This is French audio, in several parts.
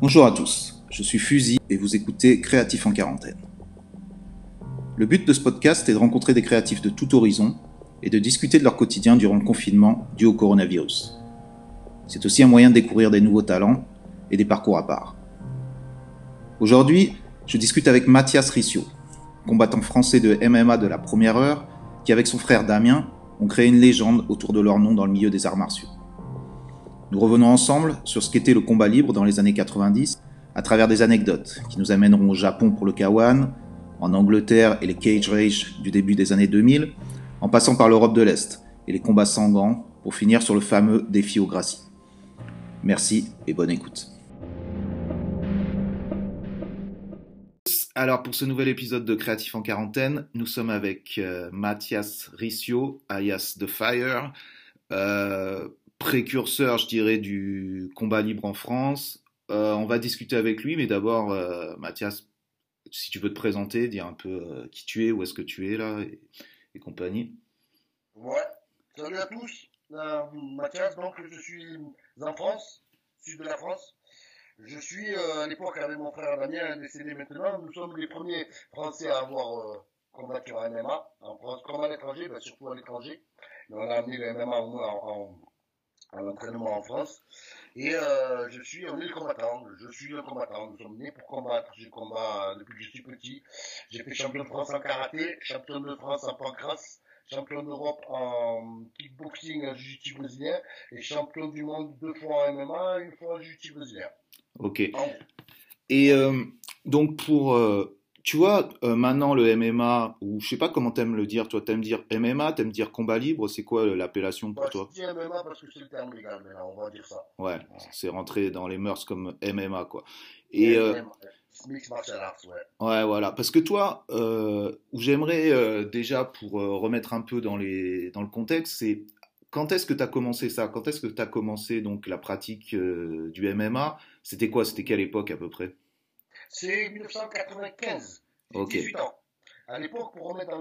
Bonjour à tous, je suis Fuzi et vous écoutez Créatif en quarantaine. Le but de ce podcast est de rencontrer des créatifs de tout horizon et de discuter de leur quotidien durant le confinement dû au coronavirus. C'est aussi un moyen de découvrir des nouveaux talents et des parcours à part. Aujourd'hui, je discute avec Mathias Riccio, combattant français de MMA de la première heure, qui avec son frère Damien ont créé une légende autour de leur nom dans le milieu des arts martiaux. Nous revenons ensemble sur ce qu'était le combat libre dans les années 90 à travers des anecdotes qui nous amèneront au Japon pour le K-1, en Angleterre et les Cage Rage du début des années 2000, en passant par l'Europe de l'Est et les combats sanglants pour finir sur le fameux défi au Gracie. Merci et bonne écoute. Alors pour ce nouvel épisode de Créatif en quarantaine, nous sommes avec Mathias Riccio, alias The Fire, précurseur, je dirais, du combat libre en France. On va discuter avec lui, mais d'abord, Mathias, si tu veux te présenter, dire un peu qui tu es, où est-ce que tu es là, et compagnie. Ouais, salut à tous. Mathias, donc je suis en France, sud de la France. Je suis, à l'époque, avec mon frère Damien, décédé maintenant. Nous sommes les premiers Français à avoir combattu en MMA, en France, comme à l'étranger, ben surtout à l'étranger. Et on a amené le MMA à l'entraînement en France, et on est le combattant, je suis le combattant, nous sommes nés pour combattre, je combat depuis que je suis petit, j'ai fait champion de France en karaté, champion de France en pancrase, champion d'Europe en kickboxing, en jiu-jitsu brésilien, et champion du monde 2 fois en MMA, 1 fois en jiu-jitsu brésilien. Ok, et donc pour... Tu vois, maintenant le MMA, ou je sais pas comment t'aimes le dire, toi t'aimes dire MMA, t'aimes dire combat libre, c'est quoi l'appellation pour toi ? Je dis MMA parce que c'est le terme légal, mais là, on va dire ça. Ouais, c'est rentré dans les mœurs comme MMA quoi. Et Mixed Martial Arts, ouais. Ouais, voilà, parce que toi, où j'aimerais déjà pour remettre un peu dans le contexte, c'est quand est-ce que t'as commencé ça ? Quand est-ce que t'as commencé donc la pratique du MMA ? C'était quoi ? C'était quelle époque à peu près ? C'est 1995, j'ai 18 ans. À l'époque, pour remettre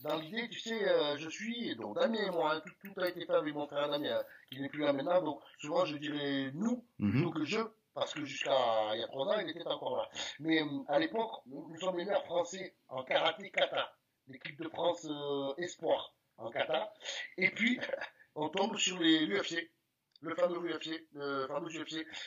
dans l'idée, tu sais, je suis, donc Damien et moi, hein, tout a été fait avec mon frère Damien, qui n'est plus là maintenant, donc souvent je dirais nous, plutôt que je, parce que jusqu'à il y a 3 ans, il était encore là. Mais à l'époque, nous sommes les meilleurs français en karaté kata, l'équipe de France espoir en kata, et puis on tombe sur l'UFC. Le fameux UFC,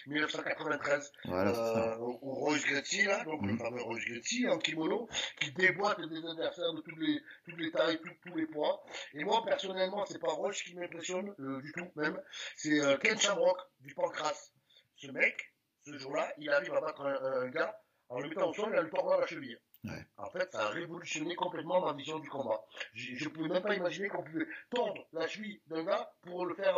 1993, voilà, au Royce Gracie, là, donc le fameux Royce Gracie en kimono, qui déboîte des adversaires de toutes les tailles, tous les poids. Et moi, personnellement, c'est pas Royce qui m'impressionne du tout, même. C'est Ken Shamrock du Pancrase. Ce mec, ce jour-là, il arrive à battre un gars en le mettant au sol et en lui tordant la cheville. Ouais. En fait, ça a révolutionné complètement ma vision du combat. Je ne pouvais même pas imaginer qu'on pouvait tordre la cheville d'un gars pour le faire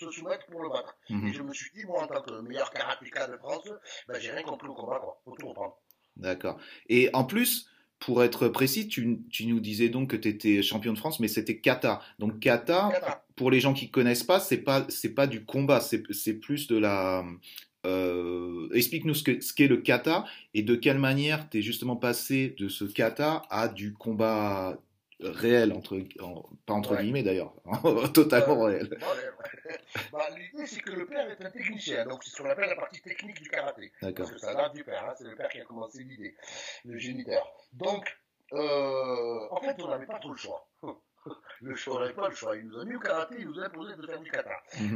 se soumettre, pour le battre. Et je me suis dit, moi, en tant que meilleur karatéka de France, ben, j'ai rien compris au combat, quoi. Faut tout reprendre. D'accord. Et en plus, pour être précis, tu nous disais donc que tu étais champion de France, mais c'était kata. Donc kata, pour les gens qui ne connaissent pas, c'est pas du combat, c'est plus de la... Explique-nous ce qu'est le kata et de quelle manière tu es justement passé de ce kata à du combat réel, pas entre guillemets d'ailleurs, totalement réel. Bah, l'idée c'est que le père est un technicien, donc c'est ce qu'on appelle la partie technique du karaté. D'accord. Parce que ça date du père, hein, c'est le père qui a commencé l'idée, le géniteur. Donc, en fait, on n'avait pas trop le choix. Il nous a mis au karaté, il nous a imposé de faire du kata.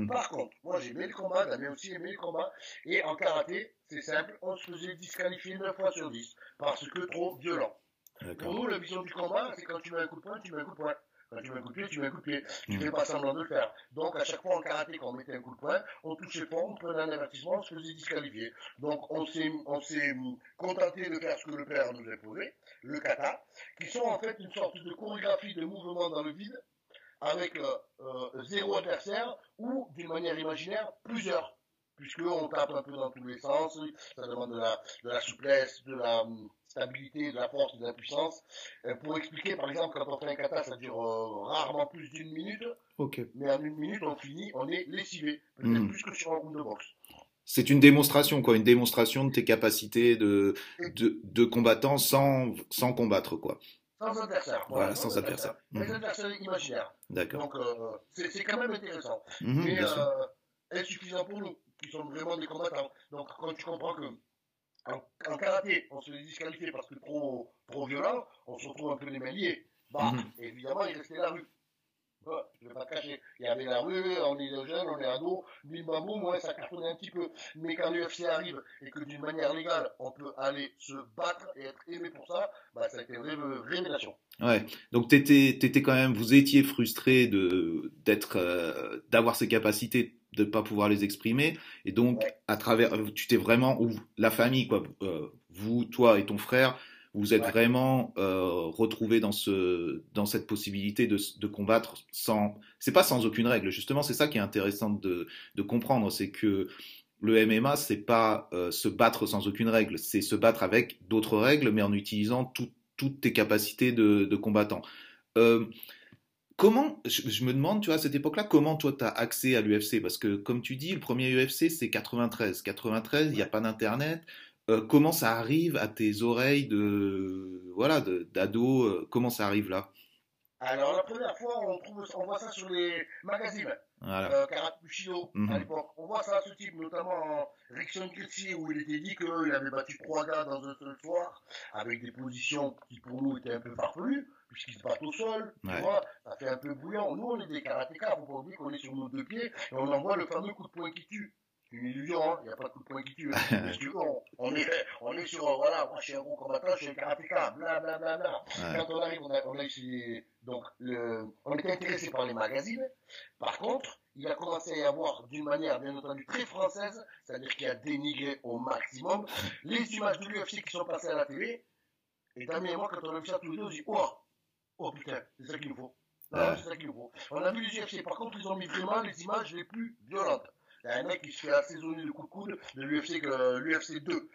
Par contre, moi j'aimais le combat, Damien aussi aimait le combat, et en karaté, c'est simple, on se faisait disqualifier 9 fois sur 10, parce que trop violent. Pour nous, la vision du combat, c'est quand tu mets un coup de poing, tu mets un coup de poing. Quand tu mets un coup de pied, tu mets un coup de pied. Tu fais pas semblant de le faire. Donc, à chaque fois en karaté, quand on mettait un coup de poing, on touchait pas, on prenait un avertissement, on se faisait disqualifier. Donc, on s'est contenté de faire ce que le père nous imposait, le kata, qui sont en fait une sorte de chorégraphie de mouvement dans le vide, avec zéro adversaire, ou d'une manière imaginaire, plusieurs. Puisqu'on tape un peu dans tous les sens, ça demande de la souplesse, de la stabilité, de la force, de la puissance. Pour expliquer, par exemple, quand on fait un kata, ça dure rarement plus d'une minute, mais en une minute, on finit, on est lessivé, peut-être plus que sur un round de boxe. C'est une démonstration, quoi, une démonstration de tes capacités de combattant sans combattre, quoi. Sans adversaire. Voilà, sans adversaire. Les adversaires imaginaires. D'accord. Donc, c'est quand même intéressant. Mais insuffisant pour nous. qui sont vraiment des combattants. Donc quand tu comprends que en karaté, on se disqualifie parce que trop violent, on se retrouve un peu les mains liées. Bah, évidemment, il restait la rue. Bah, je ne vais pas cacher. Il y avait la rue, on est jeune, on est ado, bim bam boum, ouais, ça cartonnait un petit peu. Mais quand l'UFC arrive et que d'une manière légale, on peut aller se battre et être aimé pour ça, bah, ça a été une révélation. Ouais, donc vous étiez frustré d'avoir ces capacités, de ne pas pouvoir les exprimer, et donc ouais. À travers, tu t'es vraiment, ou la famille, quoi, vous, toi et ton frère, vous êtes ouais. Vraiment retrouvés dans cette possibilité de combattre sans, c'est pas sans aucune règle, justement, c'est ça qui est intéressant de comprendre, c'est que le MMA, c'est pas se battre sans aucune règle, c'est se battre avec d'autres règles, mais en utilisant toutes tes capacités de combattant. Comment, je me demande, tu vois, à cette époque-là, comment toi tu as accès à l'UFC? Parce que, comme tu dis, le premier UFC, c'est 93. 93, il n'y a pas d'internet. Comment ça arrive à tes oreilles d'ado? Comment ça arrive là? Alors, la première fois, on voit ça sur les magazines. Voilà. Karaté Bushido, à l'époque. On voit ça, ce type, notamment Rickson Gracie, où il était dit qu'il avait battu 3 gars dans un seul soir, avec des positions qui, pour nous, étaient un peu farfelues. Puisqu'ils se battent au sol, ouais. Tu vois, ça fait un peu bouillant. Nous, on est des karatékas, il ne faut pas oublier qu'on est sur nos 2 pieds et on envoie le fameux coup de poing qui tue. C'est une illusion, il n'y a pas de coup de poing qui tue. Parce que on est sur, voilà, moi je suis un gros combattant, je suis un karatéka, blablabla. Bla, bla. Ouais. Quand on arrive, on a essayé. Donc, on était intéressé par les magazines. Par contre, il a commencé à y avoir, d'une manière bien entendu très française, c'est-à-dire qu'il a dénigré au maximum les images de l'UFC qui sont passées à la télé. Et Damien et moi, quand on a vu ça tous les deux, on dit, oh putain, c'est ça qu'il nous faut. Là, ouais. C'est ça qu'il nous faut. On a vu les UFC, par contre, ils ont mis vraiment les images les plus violentes. Il y a un mec qui se fait assaisonner de coups de coude de l'UFC 2,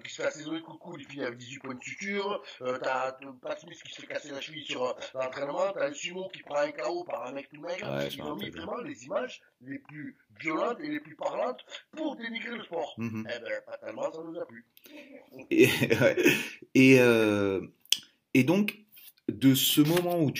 qui se fait assaisonner de coups de coude, il finit avec 18 points de suture. T'as Pat Smith qui se fait casser la cheville sur l'entraînement, t'as le sumo qui prend un KO par un mec tout maigre. Ouais, ils ont mis vraiment les images les plus violentes et les plus parlantes pour dénigrer le sport. Mm-hmm. Eh bien, pas tellement, ça nous a plu. Et donc, de ce moment où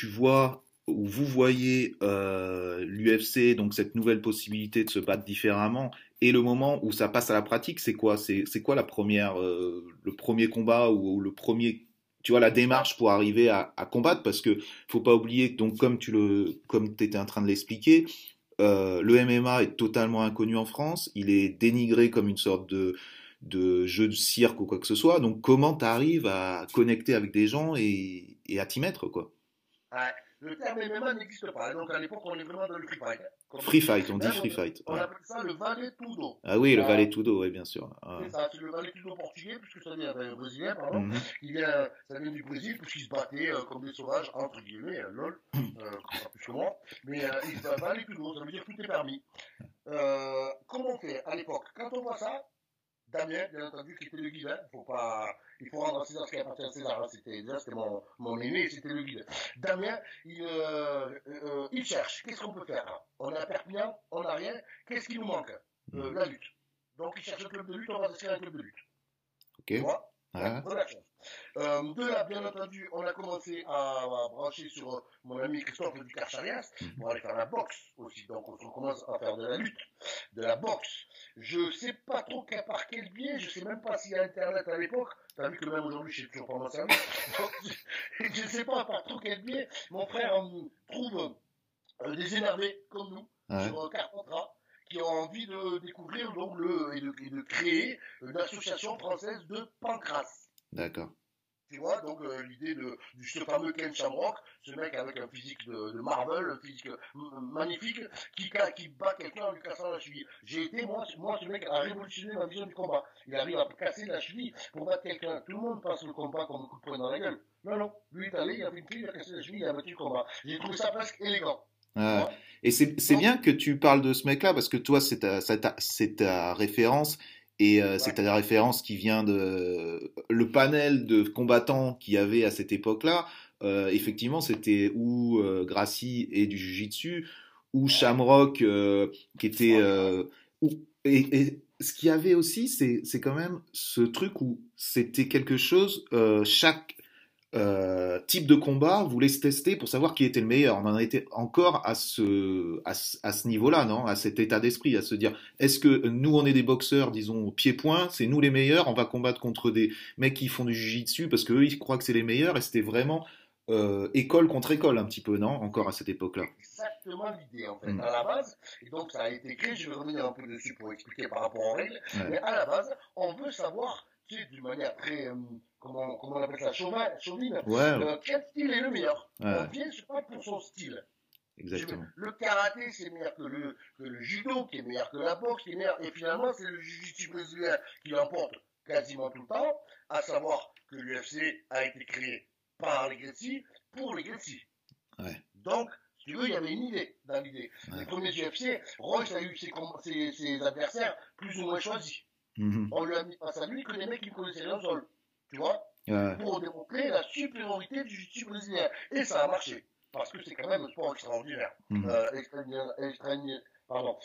vous voyez l'UFC, donc cette nouvelle possibilité de se battre différemment, et le moment où ça passe à la pratique, c'est quoi? C'est quoi la première, le premier combat ou le premier, tu vois, la démarche pour arriver à combattre? Parce que faut pas oublier que donc comme t'étais en train de l'expliquer, le MMA est totalement inconnu en France, il est dénigré comme une sorte de jeu de cirque ou quoi que ce soit. Donc comment t'arrives à connecter avec des gens et à t'y mettre, quoi? Ouais. Le terme MMA n'existe pas. Donc à l'époque, on est vraiment dans le free fight. On dit free fight. On appelle ça le Vale Tudo. Ah oui, le Vale Tudo, oui, bien sûr. Ah. C'est ça, c'est le Vale Tudo portugais, puisque ça vient brésilien, pardon. Mm-hmm. Ça vient du Brésil, puisqu'ils se battaient comme des sauvages, entre guillemets, lol, pas plus que moi. Mais Vale Tudo, ça veut dire tout est permis. Comment on fait à l'époque? Quand on voit ça, Damien, bien entendu, qui était le guide, il faut rendre à César ce qui appartient à César, c'était mon aîné, c'était le guide. Damien, il cherche, qu'est-ce qu'on peut faire? On est à Perpignan, on n'a rien, qu'est-ce qui nous manque? La lutte. Donc il cherche un club de lutte, on va s'inscrire à un club de lutte. Ok. Tu vois? Ah. On a chance. De là, bien entendu, on a commencé à brancher sur mon ami Christophe du Karcharias pour aller faire la boxe aussi. Donc on commence à faire de la lutte, de la boxe. Je ne sais pas trop par quel biais, je ne sais même pas s'il y a Internet à l'époque. T'as vu que même aujourd'hui, je ne sais toujours pas mon service. Je ne sais pas par trop quel biais. Mon frère trouve des énervés comme nous sur Carpentras qui ont envie de découvrir donc, et de créer une association française de Pancrase. D'accord. Tu vois, donc l'idée de ce fameux Ken Shamrock, ce mec avec un physique de Marvel, un physique magnifique, qui bat quelqu'un en lui cassant la cheville. Moi, ce mec a révolutionné ma vision du combat. Il arrive à casser la cheville pour battre quelqu'un. Tout le monde passe le combat comme un coup de poing dans la gueule. Non, lui il est allé, il a fait une clé, il a cassé la cheville, il a battu le combat. J'ai trouvé ça presque élégant. Ah. Ouais. Et c'est bien que tu parles de ce mec-là, parce que toi, c'est ta référence. Et c'est à la référence qui vient de le panel de combattants qu'il y avait à cette époque-là. Effectivement, c'était ou Gracie et du Jiu-Jitsu, ou Shamrock qui était. Et ce qu'il y avait aussi, c'est quand même ce truc où c'était quelque chose. Chaque type de combat voulait se tester pour savoir qui était le meilleur. On en était encore à ce niveau-là, non ? À cet état d'esprit, à se dire, est-ce que nous, on est des boxeurs, disons, pieds-poings, c'est nous les meilleurs, on va combattre contre des mecs qui font du jiu-jitsu parce qu'eux, ils croient que c'est les meilleurs, et c'était vraiment école contre école un petit peu, non ? Encore à cette époque-là. Exactement l'idée, en fait, à la base, et donc ça a été créé, je vais revenir un peu dessus pour expliquer par rapport aux règles, mais à la base, on veut savoir, tu sais, d'une manière très... Comment on appelle ça, chauvine, quel style est le meilleur. On vient pas pour son style. Exactement. Le karaté, c'est meilleur que le judo, qui est meilleur que la boxe, qui est meilleur. Et finalement, c'est le jiu-jitsu brésilien qui l'emporte quasiment tout le temps, à savoir que l'UFC a été créé par les Gracie, pour les Gracie. Ouais. Donc, si tu veux, il y avait une idée dans l'idée. Ouais. Les premiers UFC, Royce a eu ses adversaires plus ou moins choisis. Mm-hmm. On lui a mis face à lui que les mecs qui connaissaient rien au sol. Tu vois, pour démontrer la supériorité du jiu-jitsu brésilien. Et ça a marché, parce que c'est quand même un sport extraordinaire.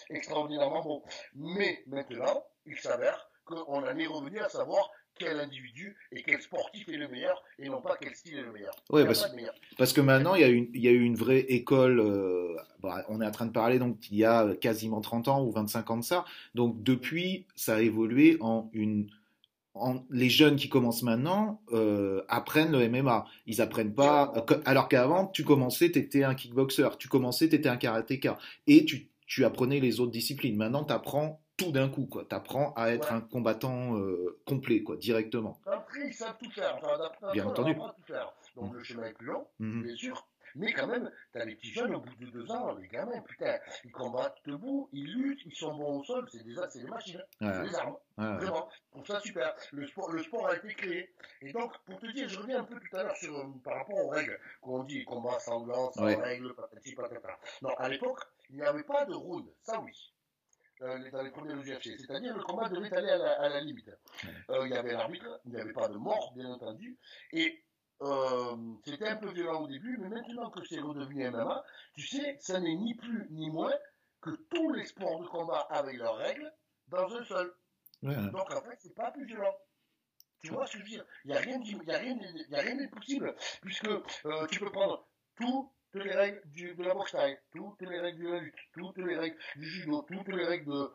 Extraordinairement bon. Mais maintenant, il s'avère qu'on en est revenu à savoir quel individu et quel sportif est le meilleur, et non pas quel style est le meilleur. Oui, parce que maintenant, il y a eu une vraie école, on est en train de parler, donc il y a quasiment 30 ans ou 25 ans de ça. Donc depuis, ça a évolué en une... les jeunes qui commencent maintenant apprennent le MMA. Ils apprennent pas... alors qu'avant, tu commençais, tu étais un kickboxer. Tu commençais, tu étais un karatéka. Et tu apprenais les autres disciplines. Maintenant, tu apprends tout d'un coup. Tu apprends à être un combattant complet, quoi, directement. Après, ils savent tout faire. Bien entendu. Tout faire. Donc, le chemin est plus long, bien sûr. Mais quand même, t'as les petits jeunes, au bout de 2 ans, les gamins, putain, ils combattent debout, ils luttent, ils sont bons au sol, c'est des machines, c'est des armes, vraiment. Je trouve ça super. Le sport a été créé. Et donc, pour te dire, je reviens un peu tout à l'heure par rapport aux règles, qu'on dit combat sanglant, sans règles, patati patata. Non, à l'époque, il n'y avait pas de round, ça oui, dans les premiers UFC, c'est-à-dire le combat devait aller à la limite. Il y avait l'arbitre, il n'y avait pas de mort, bien entendu, et... c'était un peu violent au début, mais maintenant que c'est redevenu MMA, tu sais, ça n'est ni plus ni moins que tous les sports de combat avec leurs règles dans un seul. Donc en fait, c'est pas plus violent. Tu vois ce que je veux dire ? Il n'y a rien d'impossible, puisque tu peux prendre toutes les règles de la boxe thaï, toutes les règles de la lutte, toutes les règles du judo, toutes les règles de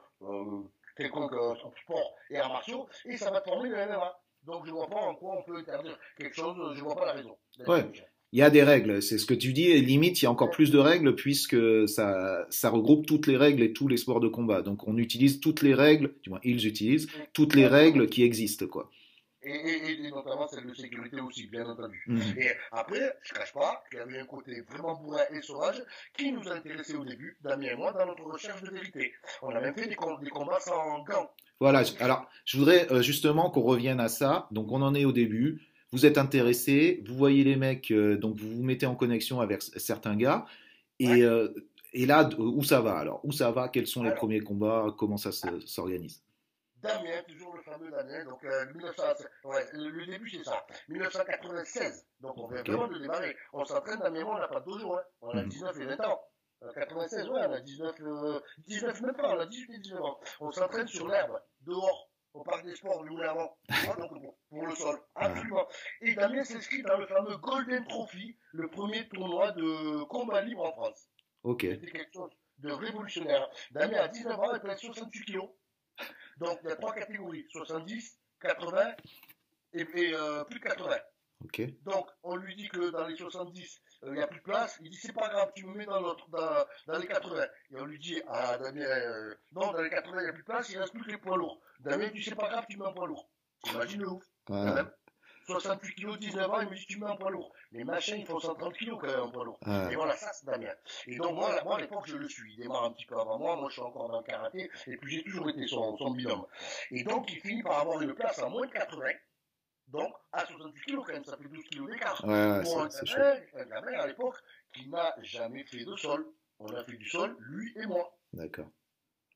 quelconque sport et arts martiaux, et ça va te former le MMA. Donc, je ne vois pas en quoi on peut interdire quelque chose, je ne vois pas la raison. Ouais. Il y a des règles, c'est ce que tu dis, et limite, il y a encore plus de règles, puisque ça regroupe toutes les règles et tous les sports de combat. Donc, on utilise toutes les règles, du moins, ils utilisent toutes les règles qui existent, quoi. Et notamment celle de sécurité aussi, bien entendu. Et après, je ne cache pas qu'il y avait un côté vraiment bourrin et sauvage qui nous intéressait au début, Damien et moi, dans notre recherche de vérité. On a même fait des combats sans gants. Voilà, alors je voudrais justement qu'on revienne à ça. Donc on en est au début, vous êtes intéressé, vous voyez les mecs, donc vous vous mettez en connexion avec certains gars. Et, et là, où ça va alors ? Où ça va ? Quels sont les premiers combats ? Comment ça s'organise ? Damien, toujours le fameux Damien, donc le début c'est ça, 1996, donc on vient vraiment de démarrer, on s'entraîne Damien, on n'a pas 12 ans, on a 19 et 20 ans, 96, on a 19 même pas, on a 18 et 19 ans, on s'entraîne sur l'herbe, dehors, au parc des sports, nous l'avons, pour le sol, absolument, et Damien s'inscrit dans le fameux Golden Trophy, le premier tournoi de combat libre en France, c'était quelque chose de révolutionnaire. Damien a 19 ans, il pèse 68 kilos, donc, il y a 3 catégories, 70, 80 et plus de 80. Donc, on lui dit que dans les 70, il n'y a plus de place. Il dit, c'est pas grave, tu me mets dans les 80. Et on lui dit, ah, Damien, non, dans les 80, il n'y a plus de place, il reste plus que les poids lourds. Damien dit, c'est pas grave, tu mets un poids lourd. Imagine le ouf, quand même. 68 kilos, 19 ans, il me dit, tu mets un poids lourd. Les machins, ils font 130 kilos quand même, un poids lourd. Et voilà, ça, c'est Damien. Et donc, moi à l'époque, je le suis. Il démarre un petit peu avant moi je suis encore dans le karaté, et puis j'ai toujours été son binôme. Et donc, il finit par avoir une place à moins de 80, donc à 68 kilos quand même, ça fait 12 kilos d'écart. Pour un gamin, à l'époque, qui n'a jamais fait de sol. On a fait du sol, lui et moi. D'accord.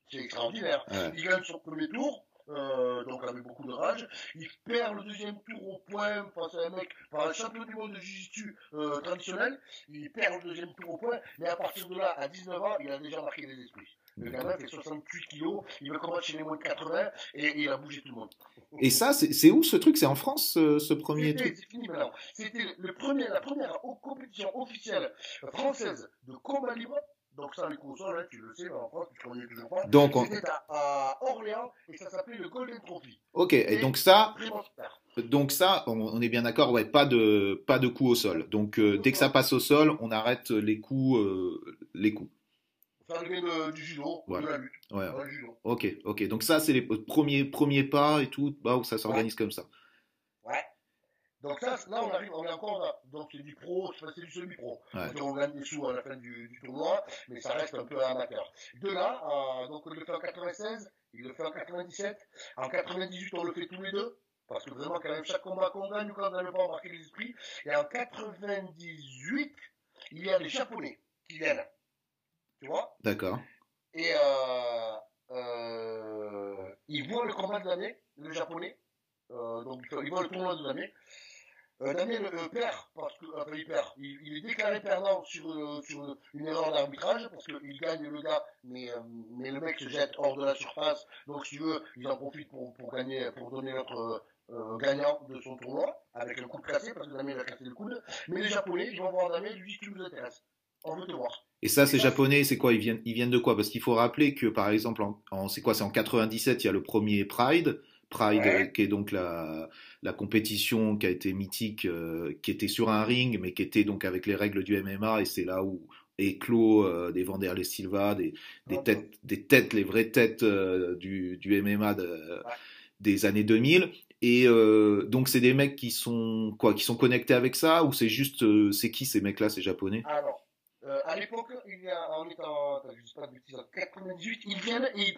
C'est extraordinaire. Il gagne son premier tour, donc avec beaucoup de rage. Il perd le deuxième tour au point face à un mec, par un champion du monde de jiu-jitsu traditionnel. Il perd le deuxième tour au point, mais à partir de là, à 19 ans, il a déjà marqué des esprits. Le gamin fait 68 kilos, il veut combattre chez les moins de 80 et il a bougé tout le monde. Et ça, c'est où ce truc? C'est en France ce premier truc? C'est fini maintenant. C'était la première compétition officielle française de combat libre. Donc ça, les consoles, hein, tu le sais, en France, tu connais toujours pas. Donc on... C'était à Orléans et ça s'appelait le Golden Trophy. Ok, et donc ça... Donc ça, on est bien d'accord, ouais, pas de coups au sol. Donc dès que ça passe au sol, on arrête les coups. Ça devient du judo, voilà. De la lutte. Ouais. Voilà, judo. Ok. Donc ça, c'est les premiers pas et tout, bah, où ça s'organise comme ça. Ouais. Donc ça, là, on est encore, donc c'est du pro, c'est du semi-pro. Ouais. Donc on gagne des sous à la fin du tournoi, mais ça reste un peu amateur. De là, donc on le fait en 96, il le fait en 97, en 98, on le fait tous les deux, parce que vraiment, quand même, chaque combat qu'on gagne, quand on n'avait pas embarqué les esprits, et en 98, il y a les Japonais qui viennent. Tu vois? D'accord. Et ils voient le combat de l'année, le japonais. Donc ils voient le tournoi de l'année. Damien perd, parce que il est déclaré perdant sur une erreur d'arbitrage, parce qu'il gagne le gars, mais le mec se jette hors de la surface. Donc si tu veux, ils en profitent pour gagner, pour donner notre gagnant de son tournoi, avec un coude cassé, parce que Damien a cassé le coude. Mais les japonais, ils vont voir Damien, ils lui disent: tu nous intéresses, on veut te voir. Et ça, ces Japonais, c'est quoi? Ils viennent de quoi? Parce qu'il faut rappeler que, par exemple, en 97, il y a le premier Pride, ouais, qui est donc la compétition qui a été mythique, qui était sur un ring, mais qui était donc avec les règles du MMA, et c'est là où éclot des Vanderlei Silva, des têtes, les vraies têtes du MMA des années 2000. Et donc c'est des mecs qui sont connectés avec ça, ou c'est juste, c'est qui ces mecs-là, ces Japonais? Alors, à l'époque, en 98, ils viennent et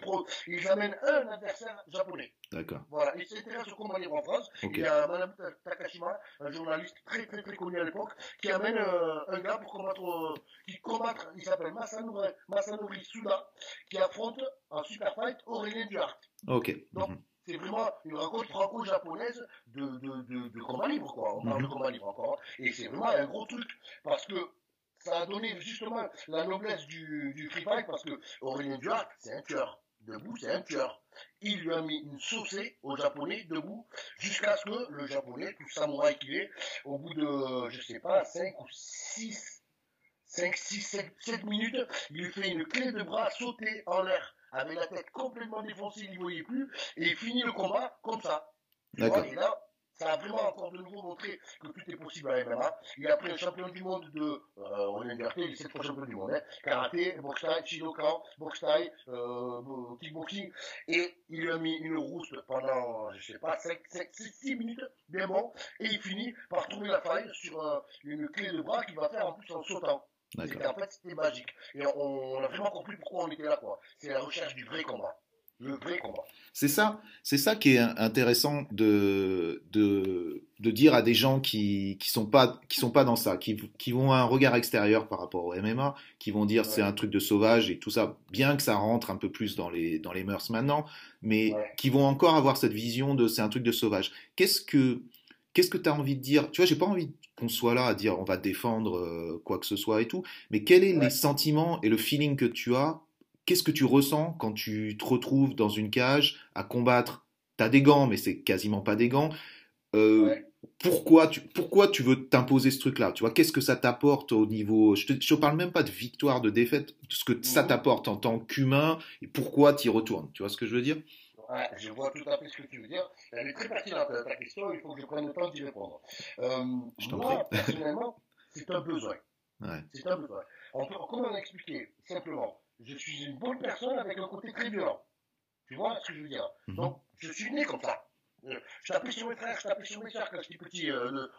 ils amènent un adversaire japonais. D'accord. Voilà, ils s'intéressent au combat libre en France. Okay. Il y a Madame Takashima, un journaliste très très très connu à l'époque, qui amène un gars pour combattre, il s'appelle Masanori Suda, qui affronte en super fight Aurélien Duhart. Ok. Donc, c'est vraiment une rencontre franco-japonaise de combat libre, quoi. On parle de combat libre encore. Et c'est vraiment un gros truc, parce que ça a donné justement la noblesse du free fight, parce que Aurélien Duhart, c'est un tueur. Debout, c'est un tueur. Il lui a mis une saucée au japonais debout, jusqu'à ce que le japonais, tout samouraï qu'il est, au bout de, je sais pas, 5, 6, 7 minutes, il lui fait une clé de bras sauter en l'air, avec la tête complètement défoncée, il n'y voyait plus, et il finit le combat comme ça. D'accord. Et là, ça a vraiment encore de nouveau montré que tout est possible à MMA. Il a pris un champion du monde de... on est liberté, il est 7 fois champion du monde. Hein, karaté, boxe thaï, judo-kan, boxe thaï, kickboxing. Et il lui a mis une rousse pendant, je sais pas, 6 minutes, bien bon. Et il finit par trouver la faille sur une clé de bras qu'il va faire en plus en sautant. En fait, c'était magique. Et on a vraiment compris pourquoi on était là, quoi. C'est la recherche du vrai combat. Le vrai combat. C'est ça qui est intéressant de dire à des gens qui sont pas dans ça, qui vont à un regard extérieur par rapport au MMA, qui vont dire c'est un truc de sauvage et tout ça, bien que ça rentre un peu plus dans les mœurs maintenant, mais qui vont encore avoir cette vision de c'est un truc de sauvage. Qu'est-ce que tu as envie de dire? Tu vois, j'ai pas envie qu'on soit là à dire on va défendre quoi que ce soit et tout, mais quels sont les sentiments et le feeling que tu as? Qu'est-ce que tu ressens quand tu te retrouves dans une cage à combattre? T'as des gants, mais c'est quasiment pas des gants. Pourquoi tu veux t'imposer ce truc-là? Tu vois, qu'est-ce que ça t'apporte au niveau... Je te parle même pas de victoire, de défaite, ce que ça t'apporte en tant qu'humain et pourquoi t'y retournes. Tu vois ce que je veux dire? Ouais, je vois tout à fait ce que tu veux dire. Elle est très pertinente, ta question. Il faut que je prenne le temps d'y répondre. Je t'en prie. Personnellement, c'est un besoin. Ouais. C'est un besoin. Comment expliquer? Simplement, je suis une bonne personne avec un côté très violent. Tu vois ce que je veux dire? Donc, je suis né comme ça. Je tapais sur mes frères, je tapais sur mes soeurs quand j'étais petit.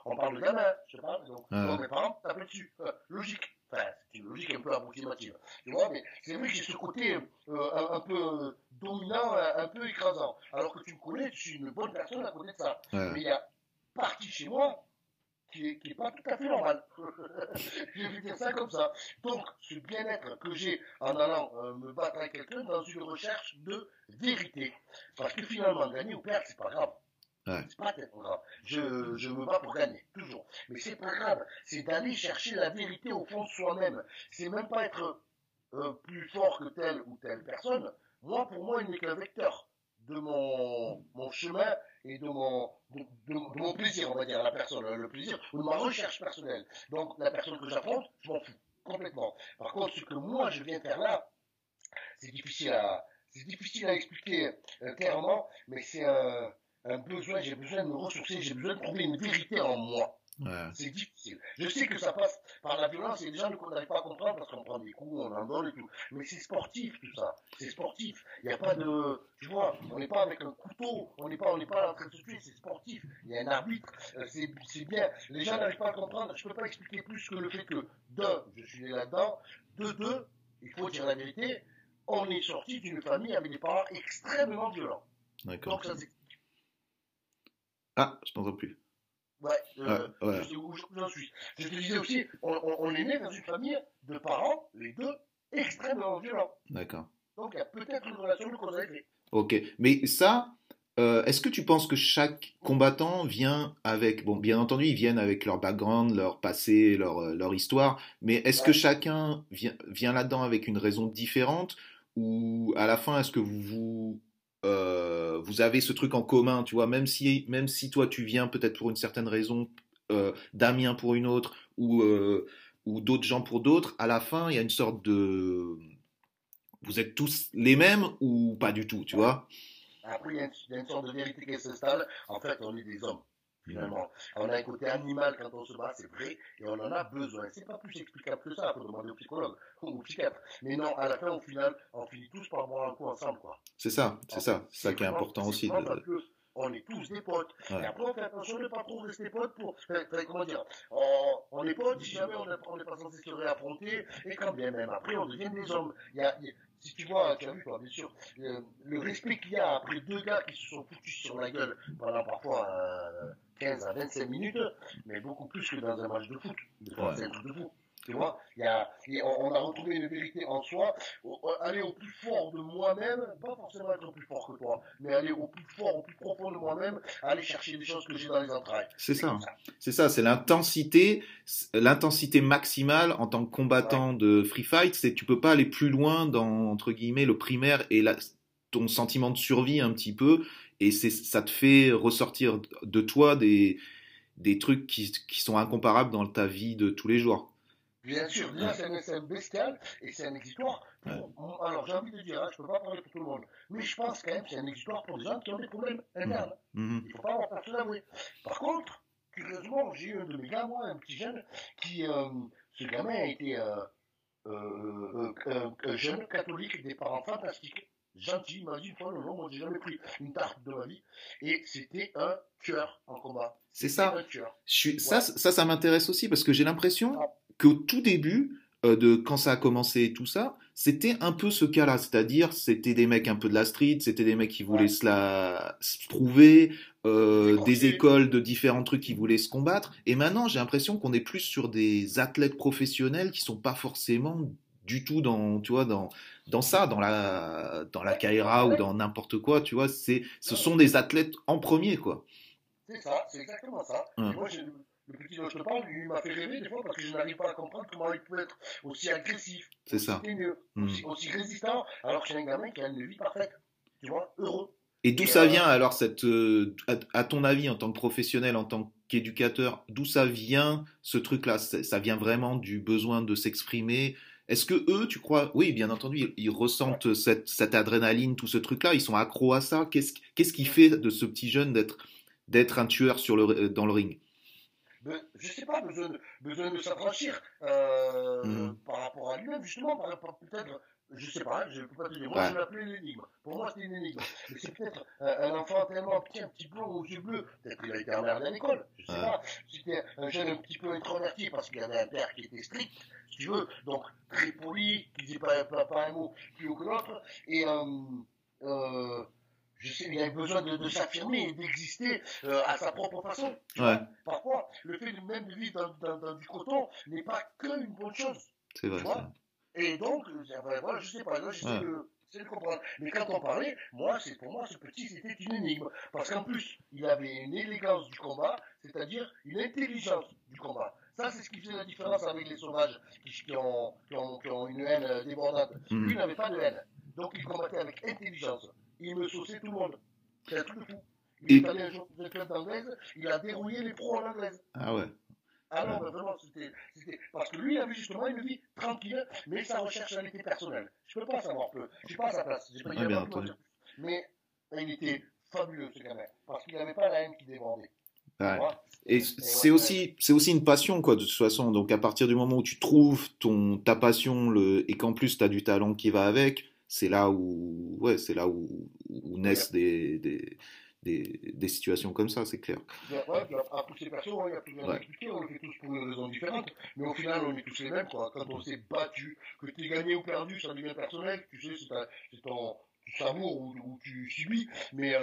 On parle de gamin, je sais pas. Donc, mes parents tapaient dessus. Logique. Enfin, c'est une logique un peu approximative. Tu vois, mais c'est vrai que j'ai ce côté un peu dominant, un peu écrasant. Alors que tu me connais, je suis une bonne personne à côté de ça. Ouais. Mais il y a partie chez moi qui n'est pas tout à fait normal. Je vais dire ça comme ça. Donc, ce bien-être que j'ai en allant me battre avec quelqu'un dans une recherche de vérité. Parce que finalement, gagner ou perdre, c'est pas grave. Ouais. C'est pas tellement grave. Je me bats pour gagner, toujours. Mais c'est pas grave. C'est d'aller chercher la vérité au fond de soi-même. C'est même pas être plus fort que telle ou telle personne. Moi, pour moi, il n'est qu'un vecteur de mon chemin et de mon plaisir, on va dire, la personne, le plaisir, ou de ma recherche personnelle. Donc, la personne que j'affronte, je m'en fous complètement. Par contre, ce que moi, je viens faire là, c'est difficile à expliquer clairement, mais c'est un besoin, j'ai besoin de me ressourcer, j'ai besoin de trouver une vérité en moi. Ouais. C'est difficile. Je sais que ça passe par la violence et les gens n'arrivent pas à comprendre parce qu'on prend des coups, on en donne et tout. Mais c'est sportif tout ça. C'est sportif. Il n'y a pas de... Tu vois, on n'est pas avec un couteau, on n'est pas en train de se tuer, c'est sportif. Il y a un arbitre, c'est bien. Les gens n'arrivent pas à comprendre. Je ne peux pas expliquer plus que le fait que, d'un, je suis là-dedans, deux, il faut dire la vérité, on est sorti d'une famille avec des parents extrêmement violents. D'accord. Donc ça s'explique. Ah, je t'entends plus. Ouais, ouais. Je sais où j'en suis. Je te disais aussi, on est né dans une famille de parents, les deux, extrêmement violents. D'accord. Donc il y a peut-être une relation de cause à effet. Ok, mais ça, est-ce que tu penses que chaque combattant vient avec, bon, bien entendu, ils viennent avec leur background, leur passé, leur histoire, mais est-ce que chacun vient là-dedans avec une raison différente, ou à la fin, est-ce que vous avez ce truc en commun, tu vois, même si toi tu viens peut-être pour une certaine raison, Damien pour une autre, ou d'autres gens pour d'autres, à la fin il y a une sorte de... Vous êtes tous les mêmes ou pas du tout, tu vois ? Après il y a une sorte de vérité qui s'installe, en fait on est des hommes. Finalement, on a un côté animal quand on se bat, c'est vrai, et on en a besoin. C'est pas plus explicable que ça, il faut demander au psychologue ou au psychiatre. Mais non, à la fin, au final, on finit tous par boire un coup ensemble, quoi. C'est ça qui est important aussi. On est tous des potes. Ouais. Et après, on fait attention de ne pas trop rester potes pour... Enfin, comment dire, on est potes si jamais on n'est pas censé se réaffronter, et quand bien même après, on devient des hommes. Si tu vois, tu as vu, toi, bien sûr, le respect qu'il y a après deux gars qui se sont foutus sur la gueule pendant parfois 15 à 25 minutes, mais beaucoup plus que dans un match de foot. Ouais. C'est un truc de fou. Tu vois, on a retrouvé une vérité en soi. Aller au plus fort de moi-même, pas forcément être plus fort que toi, mais aller au plus fort, au plus profond de moi-même, aller chercher des choses que j'ai dans les entrailles. C'est ça, c'est l'intensité maximale en tant que combattant de free fight, c'est que tu peux pas aller plus loin dans, entre guillemets, le primaire et ton sentiment de survie un petit peu, et ça te fait ressortir de toi des trucs qui sont incomparables dans ta vie de tous les jours. Bien sûr, là c'est un bestial et c'est un exutoire. Alors j'ai envie de dire, je ne peux pas parler pour tout le monde, mais je pense quand même que c'est un exutoire pour des gens qui ont des problèmes internes. Il ne faut pas avoir peur de l'avouer. Par contre, curieusement, j'ai eu un de mes gars, moi, un petit jeune, qui, ce gamin a été un jeune catholique des parents fantastiques, gentil, il m'a dit une fois le nom, moi j'ai jamais pris une tarte de ma vie, et c'était un tueur en combat. Ça m'intéresse aussi parce que j'ai l'impression... qu'au tout début, de quand ça a commencé et tout ça, c'était un peu ce cas-là, c'est-à-dire c'était des mecs un peu de la street, c'était des mecs qui voulaient se trouver, des écoles de différents trucs qui voulaient se combattre, et maintenant j'ai l'impression qu'on est plus sur des athlètes professionnels qui sont pas forcément du tout dans, tu vois, dans ça, dans la caïra ou dans n'importe quoi, tu vois, ce sont des athlètes en premier, quoi. C'est ça, c'est exactement ça. Et moi, le petit dont je te parle, il m'a fait rêver des fois parce que je n'arrive pas à comprendre comment il peut être aussi agressif, aussi résistant, alors que j'ai un gamin qui a une vie parfaite, tu vois, heureux. Et d'où ça vient alors, cette, à ton avis, en tant que professionnel, en tant qu'éducateur, d'où ça vient ce truc-là ? Ça vient vraiment du besoin de s'exprimer ? Est-ce que eux, tu crois, oui, bien entendu, ils ressentent cette adrénaline, tout ce truc-là, ils sont accros à ça ? Qu'est-ce qui fait de ce petit jeune d'être un tueur dans le ring ? Je sais pas, besoin de s'affranchir par rapport à lui-même, justement, par rapport peut-être, je sais pas, je peux pas te dire, moi je l'appelais l'énigme, pour moi c'était une énigme, mais c'est peut-être un enfant tellement petit, un petit blond aux yeux bleus, peut-être qu'il a été emmerdé à l'école, je sais pas, c'était un jeune un petit peu introverti parce qu'il y avait un père qui était strict, si tu veux, donc très poli, qui disait pas un mot plus haut que l'autre, et il a besoin de s'affirmer et d'exister à sa propre façon. Ouais. Parfois, le fait de même vivre dans du coton n'est pas qu'une bonne chose. C'est vrai. Ça. Et donc, voilà, je sais pas, là, j'essaie de comprendre. Mais quand on parlait, pour moi, ce petit, c'était une énigme. Parce qu'en plus, il avait une élégance du combat, c'est-à-dire une intelligence du combat. Ça, c'est ce qui faisait la différence avec les sauvages qui ont une haine débordante. Mmh. Lui, il n'avait pas de haine. Donc, il combattait avec intelligence. Il me sauçait tout le monde. C'est un truc de fou. Il est allé un jour dans une club anglaise, il a dérouillé les pros en anglaise. Ah ouais. Ah non, bah vraiment, c'était... Parce que lui, il avait justement une vie tranquille, mais sa recherche, elle était personnelle. Je peux pas savoir peu. Je suis pas à sa place. J'ai pas eu un peu de... Mais il était fabuleux, ce gamin. Parce qu'il n'avait pas la haine qui débordait. Ouais. Et c'est aussi une passion, quoi, de toute façon. Donc, à partir du moment où tu trouves ta passion et qu'en plus, tu as du talent qui va avec, c'est là où naissent des situations comme ça, c'est clair. Ouais, à toutes ces personnes, il y a plusieurs expliqués, on le fait tous pour des raisons différentes, mais au final, on est tous les mêmes, quoi. Quand on s'est battu, que tu es gagné ou perdu, ça devient personnel, tu sais, c'est ton... Tu savoures ou tu subis, mais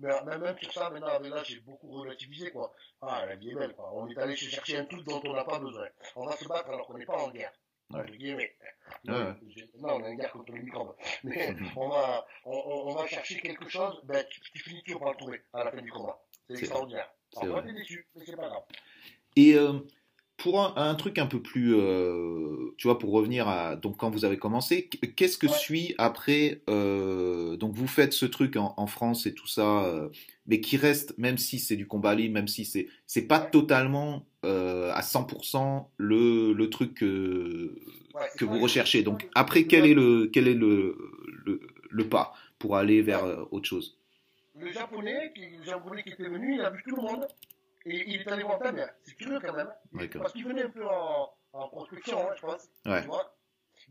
même sur ça, maintenant, j'ai beaucoup relativisé, quoi. Ah, la vie est belle, quoi. On est allé chercher un truc dont on n'a pas besoin. On va se battre alors qu'on n'est pas en guerre. Non, on a une guerre contre les microbes. Mais on va chercher quelque chose, ben, tu finis toujours par le trouver à la fin du combat. C'est extraordinaire. Alors, on est déçu, mais c'est pas grave. Et... Pour un truc un peu plus, tu vois, pour revenir à donc quand vous avez commencé, qu'est-ce que suit après donc vous faites ce truc en France et tout ça, mais qui reste, même si c'est du combat libre, même si c'est pas totalement à 100% le truc que vous recherchez. Donc après, quel est le pas pour aller vers autre chose? Le japonais qui était venu, il a vu tout le monde. Et il est allé voir ta mère, c'est curieux quand même. D'accord. Parce qu'il venait un peu en prospection, hein, je pense. Ouais. Tu vois,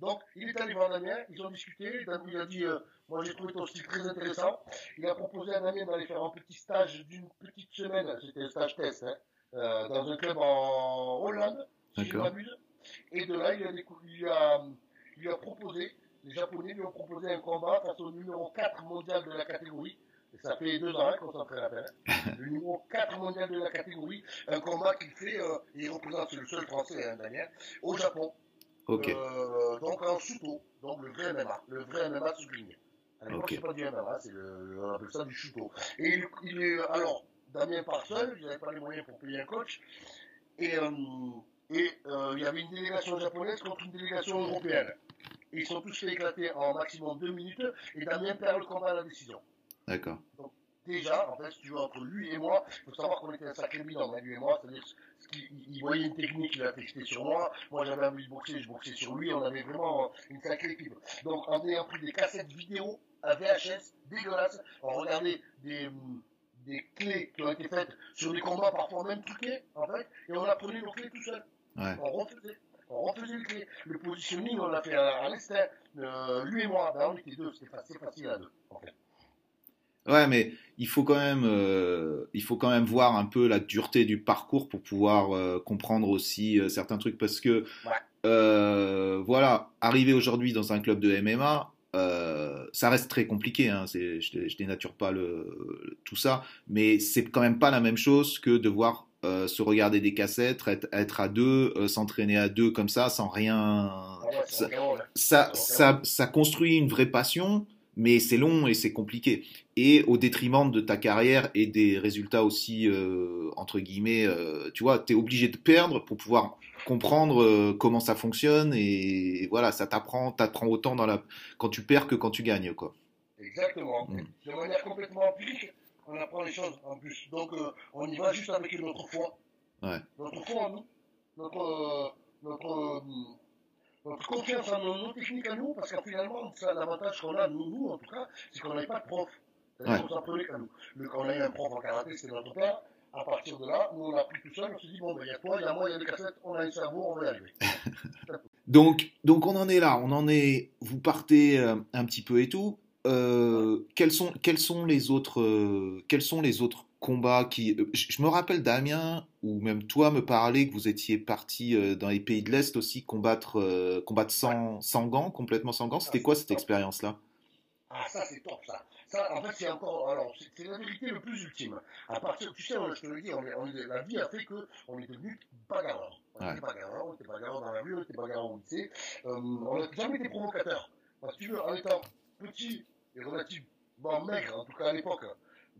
donc, il est allé voir Damien, ils ont discuté. Il a dit moi, j'ai trouvé ton style très intéressant. Il a proposé à Damien d'aller faire un petit stage d'une petite semaine. C'était un stage test, hein, dans un club en Hollande, si je ne m'abuse. Et de là, il lui a proposé, les Japonais lui ont proposé un combat face au numéro 4 mondial de la catégorie. Ça fait 2 ans qu'on s'entraîne à peine. Le numéro 4 mondial de la catégorie, un combat qu'il fait, il représente le seul français, hein, Damien, au Japon. Okay. Donc en Shuto, donc le vrai MMA souligné. À l'époque, c'est pas du MMA, on appelle ça du Shuto. Et alors, Damien part seul, il n'avait pas les moyens pour payer un coach. Et il y avait une délégation japonaise contre une délégation européenne. Et ils sont tous fait éclater en maximum 2 minutes, et Damien perd le combat à la décision. D'accord. Donc, déjà, en fait, si tu veux, entre lui et moi, il faut savoir qu'on était un sacré bilan, hein, lui et moi, c'est-à-dire qu'il voyait une technique, il a testé sur moi, j'avais envie de boxer, je boxais sur lui, on avait vraiment une sacrée fibre. Donc, on ayant pris des cassettes vidéo à VHS, dégueulasses, on regardait des clés qui ont été faites sur des combats parfois même truqués, en fait, et on apprenait nos clés tout seul. Ouais. On refaisait les clés. Le positioning, on l'a fait à l'extérieur. Lui et moi, on était 2, c'était facile à 2, en fait. Ouais, mais il faut quand même voir un peu la dureté du parcours pour pouvoir comprendre aussi certains trucs, parce que voilà, arriver aujourd'hui dans un club de MMA, ça reste très compliqué, hein, je dénature pas tout ça, mais c'est quand même pas la même chose que devoir se regarder des cassettes, être à 2, s'entraîner à 2 comme ça, sans rien. Ça construit une vraie passion. Mais c'est long et c'est compliqué. Et au détriment de ta carrière et des résultats aussi, entre guillemets, tu vois, t'es obligé de perdre pour pouvoir comprendre comment ça fonctionne. Et voilà, ça t'apprend autant quand tu perds que quand tu gagnes, quoi. Exactement. De manière complètement empirique, on apprend les choses en plus. Donc, on y va juste avec notre foi. Ouais. Notre foi en nous. Notre confiance en nos techniques à nous, parce que finalement, ça, l'avantage qu'on a, nous en tout cas, c'est qu'on n'avait pas de prof. C'est-à-dire qu'on s'appelait qu'à nous. Quand on a eu un prof en karaté, c'est notre père. À partir de là, nous on l'a pris tout seul, on s'est dit, bon, il y a toi, il y a moi, il y a des cassettes, on a un cerveau, on va y arriver. Donc on en est là, vous partez un petit peu et tout. Quels sont les autres combats qui... Je me rappelle Damien, ou même toi, me parler que vous étiez parti dans les pays de l'Est aussi combattre sans gants, complètement sans gants. C'était quoi cette expérience-là ? Ah, ça c'est top, ça. ça, en fait, c'est encore, alors, c'est la vérité le plus ultime. À partir, tu sais, je te le dis, la vie a fait que on est devenu bagarreur. On était bagarreur, on était bagarreur dans la rue, on était bagarreur au lycée. On n'a jamais été provocateur. Parce que tu veux, en étant petit et relativement maigre, en tout cas à l'époque,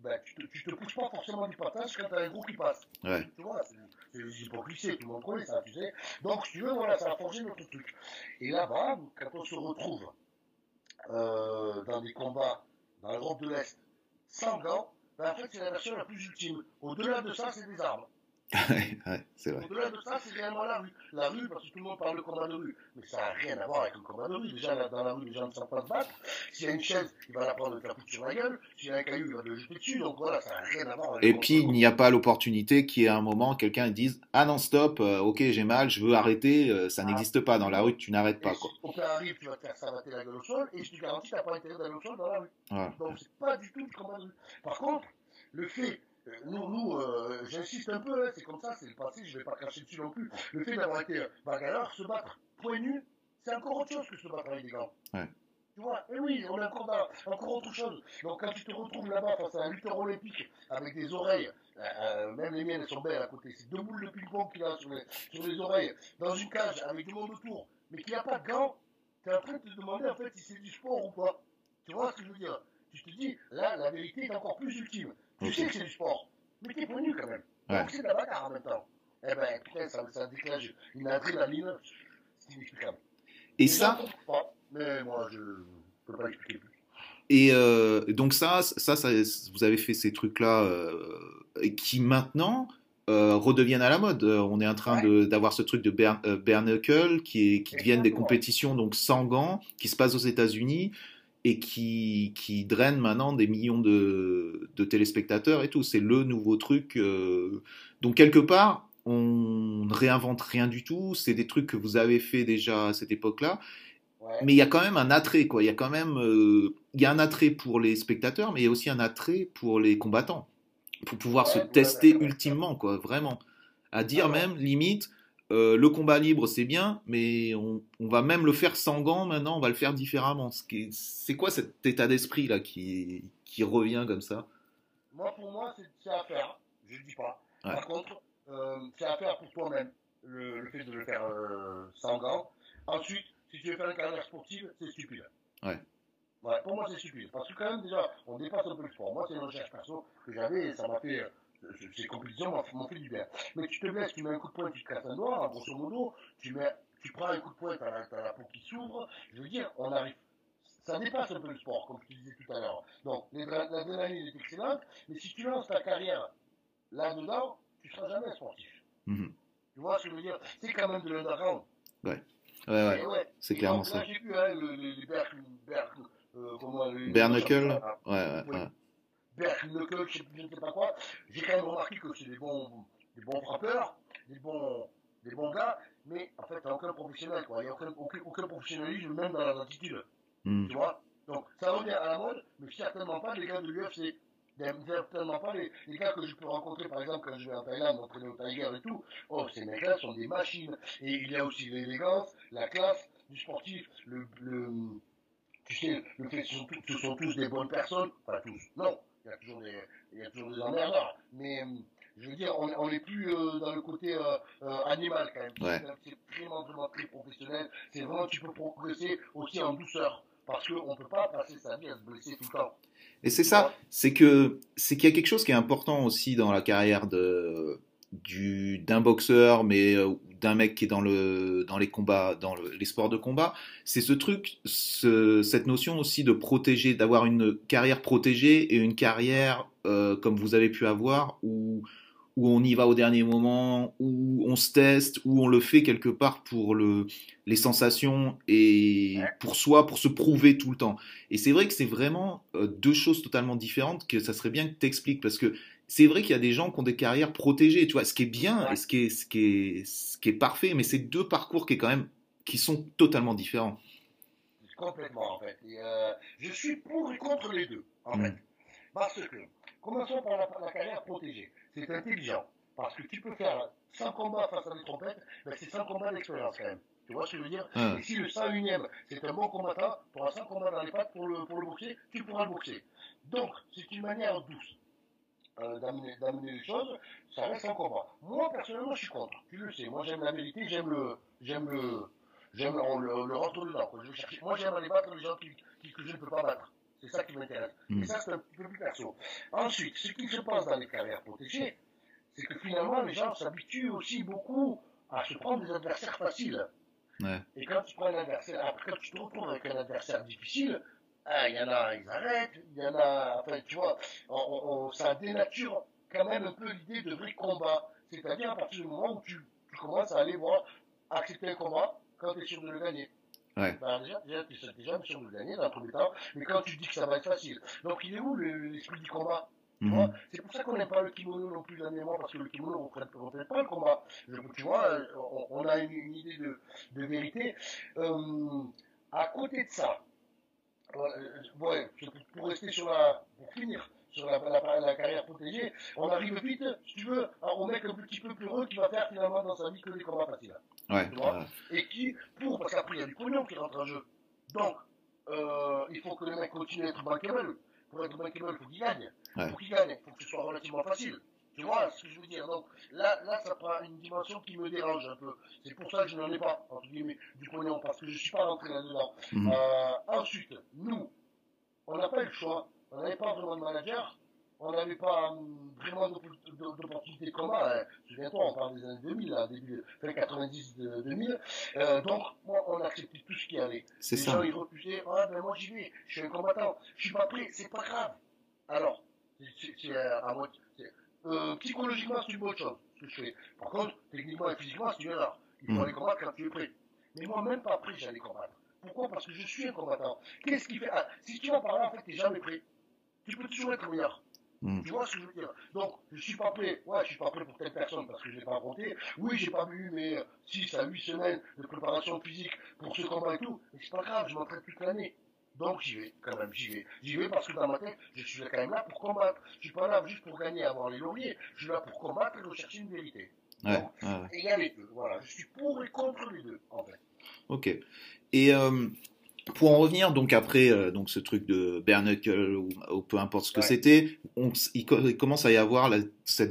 ben, tu te pousses pas forcément du patage quand t'as un gros qui passe. Ouais. Tu vois, c'est des hypocrisies, tout le monde connaît ça, tu sais. Donc, si tu veux, voilà, ça a forgé notre truc. Et là-bas, quand on se retrouve, dans des combats, dans l'Europe de l'Est, sanglants, ben, en fait, c'est la version la plus ultime. Au-delà de ça, c'est des armes. Ouais, c'est vrai. Au-delà de ça, c'est réellement la rue. La rue, parce que tout le monde parle de combat de rue. Mais ça n'a rien à voir avec le combat de rue. Déjà, dans la rue, les gens ne savent pas se battre. S'il y a une chaise, il va la prendre avec la coupe sur la gueule. S'il y a un caillou, il va le jeter dessus. Donc voilà, ça n'a rien à voir avec. Et puis, il n'y a pas l'opportunité qu'il y ait un moment, quelqu'un dise « Ah non, stop, ok, j'ai mal, je veux arrêter. Ça n'existe pas. Dans la rue, tu n'arrêtes pas. » Quand tu arrives, tu vas te faire sabater la gueule au sol. Et je te garantis, tu n'as pas intérêt d'aller au sol dans la rue. Ouais. Donc, c'est pas du tout le combat de rue. Par contre, le fait... Nous, j'insiste un peu, hein, c'est comme ça, c'est le passé, je ne vais pas cracher dessus non plus. Le fait d'avoir été bagarreur, se battre point nu, c'est encore autre chose que se battre avec des gants. Ouais. Tu vois, et oui, on est encore dans, encore autre chose. Donc quand tu te retrouves là-bas face à un lutteur olympique avec des oreilles, même les miennes elles sont belles à côté, c'est deux boules de ping-pong qu'il a sur les oreilles, dans une cage avec du monde autour, mais qu'il n'y a pas de gants, tu es en train de te demander en fait si c'est du sport ou pas. Tu vois ce que je veux dire? Je te dis, là, la vérité est encore plus ultime. Tu sais que c'est du sport, mais t'es connu quand même. Ouais. Donc c'est de la bagarre en même temps. Eh ben, putain, ça déclenche une adrénaline, c'est inexplicable. Et ça. Je ne comprends pas, mais moi, je ne peux pas l'expliquer plus. Et donc, ça, vous avez fait ces trucs-là qui maintenant redeviennent à la mode. On est en train d'avoir ce truc de bare-knuckle qui deviennent des compétitions donc, sans gants qui se passent aux États-Unis. Et qui draine maintenant des millions de téléspectateurs et tout. C'est le nouveau truc. Donc, quelque part, on ne réinvente rien du tout. C'est des trucs que vous avez fait déjà à cette époque-là. Ouais. Mais il y a quand même un attrait, quoi. Il y a quand même y a un attrait pour les spectateurs, mais il y a aussi un attrait pour les combattants. Pour pouvoir se tester ultimement, quoi. Vraiment. À dire même, limite... le combat libre, c'est bien, mais on va même le faire sans gants maintenant, on va le faire différemment. C'est quoi cet état d'esprit là qui revient comme ça? Moi, pour moi, c'est à faire, je ne dis pas. Ouais. Par contre, c'est à faire pour toi-même, le fait de le faire sans gants. Ensuite, si tu veux faire une carrière sportive, c'est stupide. Ouais. Ouais, pour moi, c'est stupide. Parce que quand même, déjà, on dépasse un peu le sport. Moi, c'est une recherche perso que j'avais et ça m'a fait... Ces compétitions m'ont fait du bien. Mais tu te blesses, tu mets un coup de poing, tu te casses un doigt, grosso modo, tu prends un coup de poing, t'as la peau qui s'ouvre. Je veux dire, on arrive. Ça dépasse un peu le sport, comme tu disais tout à l'heure. Donc, l'adrénaline est excellente, mais si tu lances ta carrière là-dedans, tu ne seras jamais sportif. Mm-hmm. Tu vois ce que je veux dire? C'est quand même de l'underground. Ouais. C'est clairement ça. Là, j'ai vu les Bare-knuckle. Ouais. Bare-knuckle, je ne sais pas quoi, j'ai quand même remarqué que c'est des bons frappeurs, des bons gars, mais en fait, il n'y a aucun professionnel, quoi. Il n'y a aucun professionnalisme, même dans l'attitude. Tu vois? Donc, ça revient à la mode, mais certainement pas les gars de l'UFC. Certainement pas les gars que je peux rencontrer, par exemple, quand je vais en Thaïlande, m'entraîner au Tiger et tout. Oh, ces mecs-là sont des machines. Et il y a aussi l'élégance, la classe du sportif, tu sais, le fait que ce sont tous des bonnes personnes, pas tous, non. Il y a toujours des emmerdeurs, mais je veux dire, on n'est plus dans le côté animal quand même. Ouais. C'est vraiment très professionnel. C'est vraiment, tu peux progresser aussi en douceur, parce qu'on ne peut pas passer sa vie à se blesser tout le temps. Et c'est ça, c'est qu'il y a quelque chose qui est important aussi dans la carrière d'un boxeur, mais d'un mec qui est dans les sports de combat, c'est ce truc, cette notion aussi de protéger, d'avoir une carrière protégée et une carrière comme vous avez pu avoir, où on y va au dernier moment, où on se teste, où on le fait quelque part pour les sensations et pour soi, pour se prouver tout le temps. Et c'est vrai que c'est vraiment deux choses totalement différentes que ça serait bien que tu expliques, parce que c'est vrai qu'il y a des gens qui ont des carrières protégées, tu vois, ce qui est bien et ce qui est parfait, mais c'est deux parcours qui sont totalement différents. Complètement, en fait. Et je suis pour et contre les deux, en fait. Parce que, commençons par la carrière protégée. C'est intelligent, parce que tu peux faire 100 combats face à des trompettes, mais c'est 100 combats d'expérience, quand même. Tu vois ce que je veux dire? Si le 101e, c'est un bon combattant, tu auras 100 combats dans les pattes pour le boxer, tu pourras le boxer. Donc, c'est une manière douce d'amener les choses, ça reste un combat. Moi, personnellement, je suis contre. Tu le sais, moi, j'aime la vérité, j'aime le retour dedans. Quoi. Moi, j'aime aller battre les gens que je ne peux pas battre. C'est ça qui m'intéresse. Et ça, c'est un petit peu plus perso. Ensuite, ce qui se passe dans les carrières protégées, c'est que finalement, les gens s'habituent aussi beaucoup à se prendre des adversaires faciles. Ouais. Et quand tu prends un adversaire, après, quand tu te retrouves avec un adversaire difficile, il y en a, ils arrêtent, il y en a, enfin, tu vois, ça dénature quand même un peu l'idée de vrai combat. C'est-à-dire, à partir du moment où tu commences à aller voir, accepter un combat quand tu es sûr de le gagner. Ouais. Ben déjà tu es déjà sûr de le gagner dans le premier temps, mais quand tu dis que ça va être facile. Donc, il est où l'esprit du combat? C'est pour ça qu'on n'aime pas le kimono non plus dernièrement, parce que le kimono ne représente pas le combat. Tu vois, on a une idée de vérité. À côté de ça, ouais, pour rester sur pour finir sur la carrière protégée, on arrive vite, si tu veux, au mec un petit peu plus heureux qui va faire finalement dans sa vie que des combats faciles. Ouais, tu vois, et qui, parce qu'après il y a du pognon qui rentre en jeu. Donc, il faut que le mec continue à être bankable. Pour être bankable, il faut qu'il gagne. Ouais. Pour qu'il gagne, il faut que ce soit relativement facile. Tu vois ce que je veux dire? Donc là, ça prend une dimension qui me dérange un peu. C'est pour ça que je n'en ai pas, entre guillemets, du pognon, parce que je ne suis pas rentré là-dedans. Ensuite, nous, on n'a pas eu le choix. On n'avait pas vraiment de manager. On n'avait pas vraiment d'opportunité de combat. Hein. Souviens-toi, on parle des années 2000, là, début fin 90-2000. Donc, moi, on acceptait tout ce qui allait. Les gens, ils refusaient. Ah, ben moi, j'y vais. Je suis un combattant. Je suis pas prêt. C'est pas grave. Alors, c'est à moitié. Psychologiquement, c'est une bonne chose, ce que je fais. Par contre, techniquement et physiquement, c'est une erreur. Il faut aller combattre quand tu es prêt. Mais moi, même pas prêt, j'allais combattre. Pourquoi? Parce que je suis un combattant. Qu'est-ce qui fait? Si tu vas par là, en fait, tu n'es jamais prêt. Tu peux toujours être meilleur. Tu vois ce que je veux dire? Donc, je ne suis pas prêt. Ouais, je ne suis pas prêt pour telle personne parce que je n'ai pas affronté. Oui, je n'ai pas eu mes 6 à 8 semaines de préparation physique pour ce combat et tout. Mais c'est pas grave, je m'entraîne toute l'année. Donc j'y vais, quand même, j'y vais. J'y vais parce que dans ma tête, je suis quand même là pour combattre. Je suis pas là juste pour gagner, avoir les lauriers. Je suis là pour combattre et rechercher une vérité. Ouais, donc, et il y a les deux, voilà. Je suis pour et contre les deux, en fait. Ok. Et pour en revenir, donc après donc ce truc de Bernacle ou peu importe ce que c'était, il commence à y avoir ce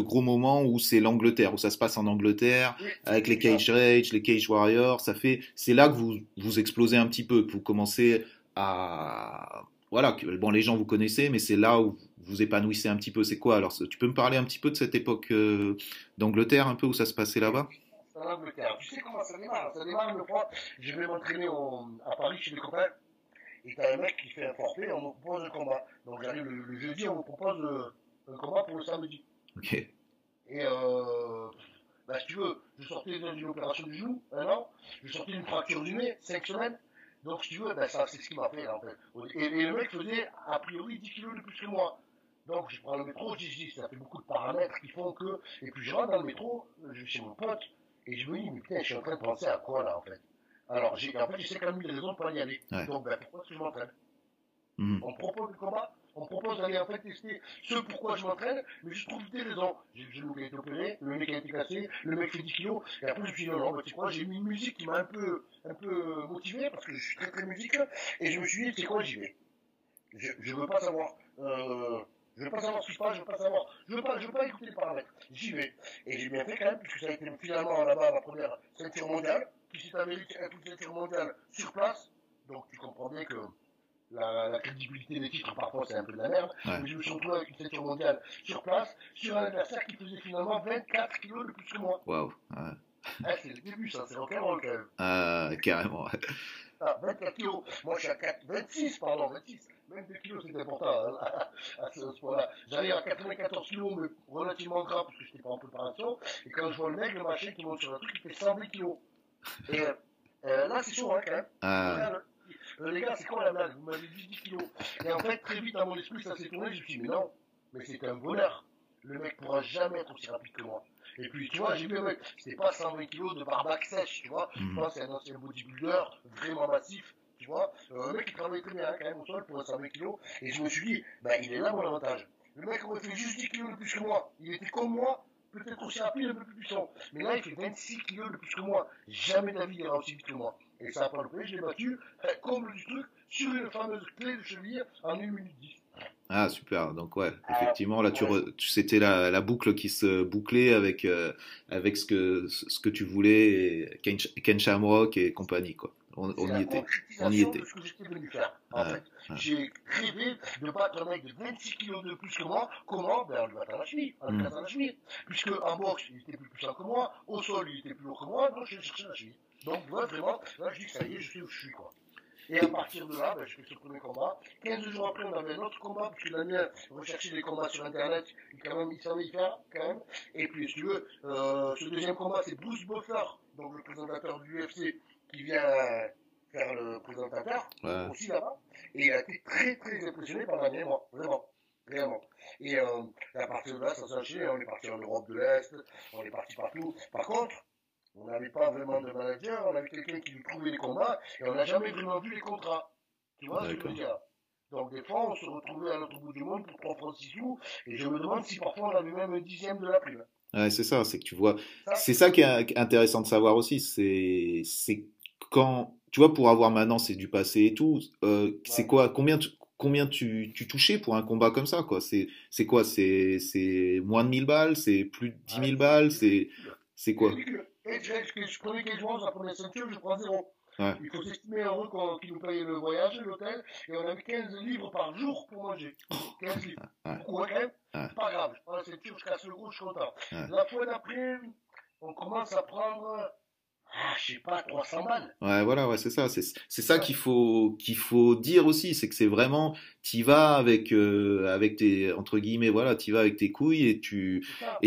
gros moment où c'est l'Angleterre, où ça se passe en Angleterre, avec les Cage Rage, les Cage Warriors, c'est là que vous explosez un petit peu, que vous commencez à... Voilà, bon, les gens vous connaissez, mais c'est là où vous épanouissez un petit peu. C'est quoi? Alors, tu peux me parler un petit peu de cette époque d'Angleterre, un peu, où ça se passait là-bas? Tu sais comment ça démarre? Ça démarre une fois, je vais m'entraîner à Paris chez les copains, et t'as un mec qui fait un forfait, on me propose un combat. Donc j'arrive le jeudi, on me propose un combat pour le samedi. Ok. Et bah, si tu veux, je sortais d'une opération du genou, un an, je sortais d'une fracture du nez, 5 semaines. Donc si tu veux, bah, ça c'est ce qui m'a fait là, en fait. Et le mec faisait a priori 10 kilos de plus que moi. Donc je prends le métro, je dis, ça fait beaucoup de paramètres qui font que... Et puis je rentre dans le métro, je vais chez mon pote, et je me dis, mais putain, je suis en train de penser à quoi là en fait? Alors, j'ai quand même eu des raisons pour y aller. Ouais. Donc, ben, pourquoi est-ce que je m'entraîne? On me propose le combat, on me propose d'aller en fait tester ce pourquoi je m'entraîne, mais je trouve des raisons. J'ai le genou qui a été opéré, le mec qui a été cassé, le mec fait 10 kilos, et après je me suis dit, non, ben, tu sais quoi, j'ai mis une musique qui m'a un peu motivé, parce que je suis très très musique, et je me suis dit, c'est quoi, j'y vais. Je veux pas savoir. Je veux pas savoir ce qui se passe, je veux pas écouter les paramètres. J'y vais. Et j'ai bien fait quand même, puisque ça a été finalement là-bas ma première ceinture mondiale, qui s'est avérée toute ceinture mondiale sur place. Donc tu comprends bien que la crédibilité des titres parfois c'est un peu de la merde. Ouais. Mais je me suis retrouvé avec une ceinture mondiale sur place, sur un adversaire qui faisait finalement 24 kilos de plus que moi. Waouh. C'est le début ça, c'est rock'n'roll quand même. Carrément. 24 kilos, moi je suis à 26. Même 2 kilos, c'est important à ce point-là. J'allais à 94 kilos, mais relativement gras, parce que je n'étais pas en préparation. Et quand je vois le mec, le machin qui monte sur un truc, il fait 120 kilos. Et là, c'est chaud, hein, quand même. Là, les gars, c'est quoi la blague? Vous m'avez dit 10 kilos. Et en fait, très vite, dans mon esprit, ça s'est tourné. Je me suis dit, mais non, mais c'est un bonheur. Le mec pourra jamais être aussi rapide que moi. Et puis, tu vois, j'ai vu, mec, c'était pas 120 kilos de barbac sèche, tu vois. Moi, c'est un ancien bodybuilder, vraiment massif. Tu vois, le mec il travaillait très bien hein, quand même au sol pour 120 kilos, et je me suis dit, bah il est là mon avantage. Le mec aurait fait juste 10 kilos de plus que moi, il était comme moi, peut-être aussi rapide, un peu plus puissant. Mais là, il fait 26 kilos de plus que moi. Jamais de la vie, il ira aussi vite que moi. Et ça, par le prix, je l'ai battu, comble du truc, sur une fameuse clé de cheville, en 1 minute 10. Ah, super. Donc, ouais, effectivement, là, c'était la boucle qui se bouclait avec ce que tu voulais, Ken Shamrock et compagnie, quoi. On y était. De ce que j'étais venu faire, en fait. J'ai rêvé de battre un mec de 26 kilos de plus que moi. Comment? Ben, on lui battait à la cheville. Puisque en boxe, il était plus puissant que moi. Au sol, il était plus lourd que moi. Donc, j'ai cherché la cheville. Donc, ouais, vraiment, là, je dis que ça y est, je sais où je suis, quoi. Et à partir de là, ben, je fais ce premier combat. 15 jours après, on avait un autre combat, parce que Damien recherchait des combats sur Internet. Il savait y faire, quand même. Et puis, si tu veux, ce deuxième combat, c'est Bruce Buffer, donc le présentateur du UFC, qui vient faire le présentateur, ouais, aussi là-bas, et il a été très très impressionné par Damien et moi, vraiment. Et à partir de là, ça s'est enchaîné, on est parti en Europe de l'Est, on est parti partout. Par contre, on n'avait pas vraiment de manager, on avait quelqu'un qui nous trouvait les combats, et on n'a jamais vraiment vu les contrats, tu vois ce que je veux dire. Donc des fois, on se retrouvait à l'autre bout du monde pour 3 francs 6 sous, et je me demande si parfois on avait même un 10e de la prime. Ouais, c'est ça, c'est que tu vois, c'est ça qui est intéressant de savoir aussi, c'est quand, tu vois, pour avoir maintenant, c'est du passé et tout, c'est quoi, combien tu touchais pour un combat comme ça, quoi, c'est quoi, c'est moins de 1000 balles, c'est plus de 10 000 balles, c'est quoi? Et je prenais quelque chose, la première ceinture, je prends 0. Ouais. Il faut s'estimer heureux qu'ils nous payent le voyage, l'hôtel, et on avait 15 livres par jour pour manger. 15 livres. Ouais. Pourquoi quand même? Ouais. C'est pas grave, je prends la ceinture, je casse le gros, je suis content. Ouais. La fois d'après, on commence à prendre... Ah, je sais pas, 300 balles. Ouais, voilà, ouais, c'est ça. C'est ça qu'il faut dire aussi, c'est que c'est vraiment, t'y vas avec tes, entre guillemets, voilà, t'y vas avec tes couilles et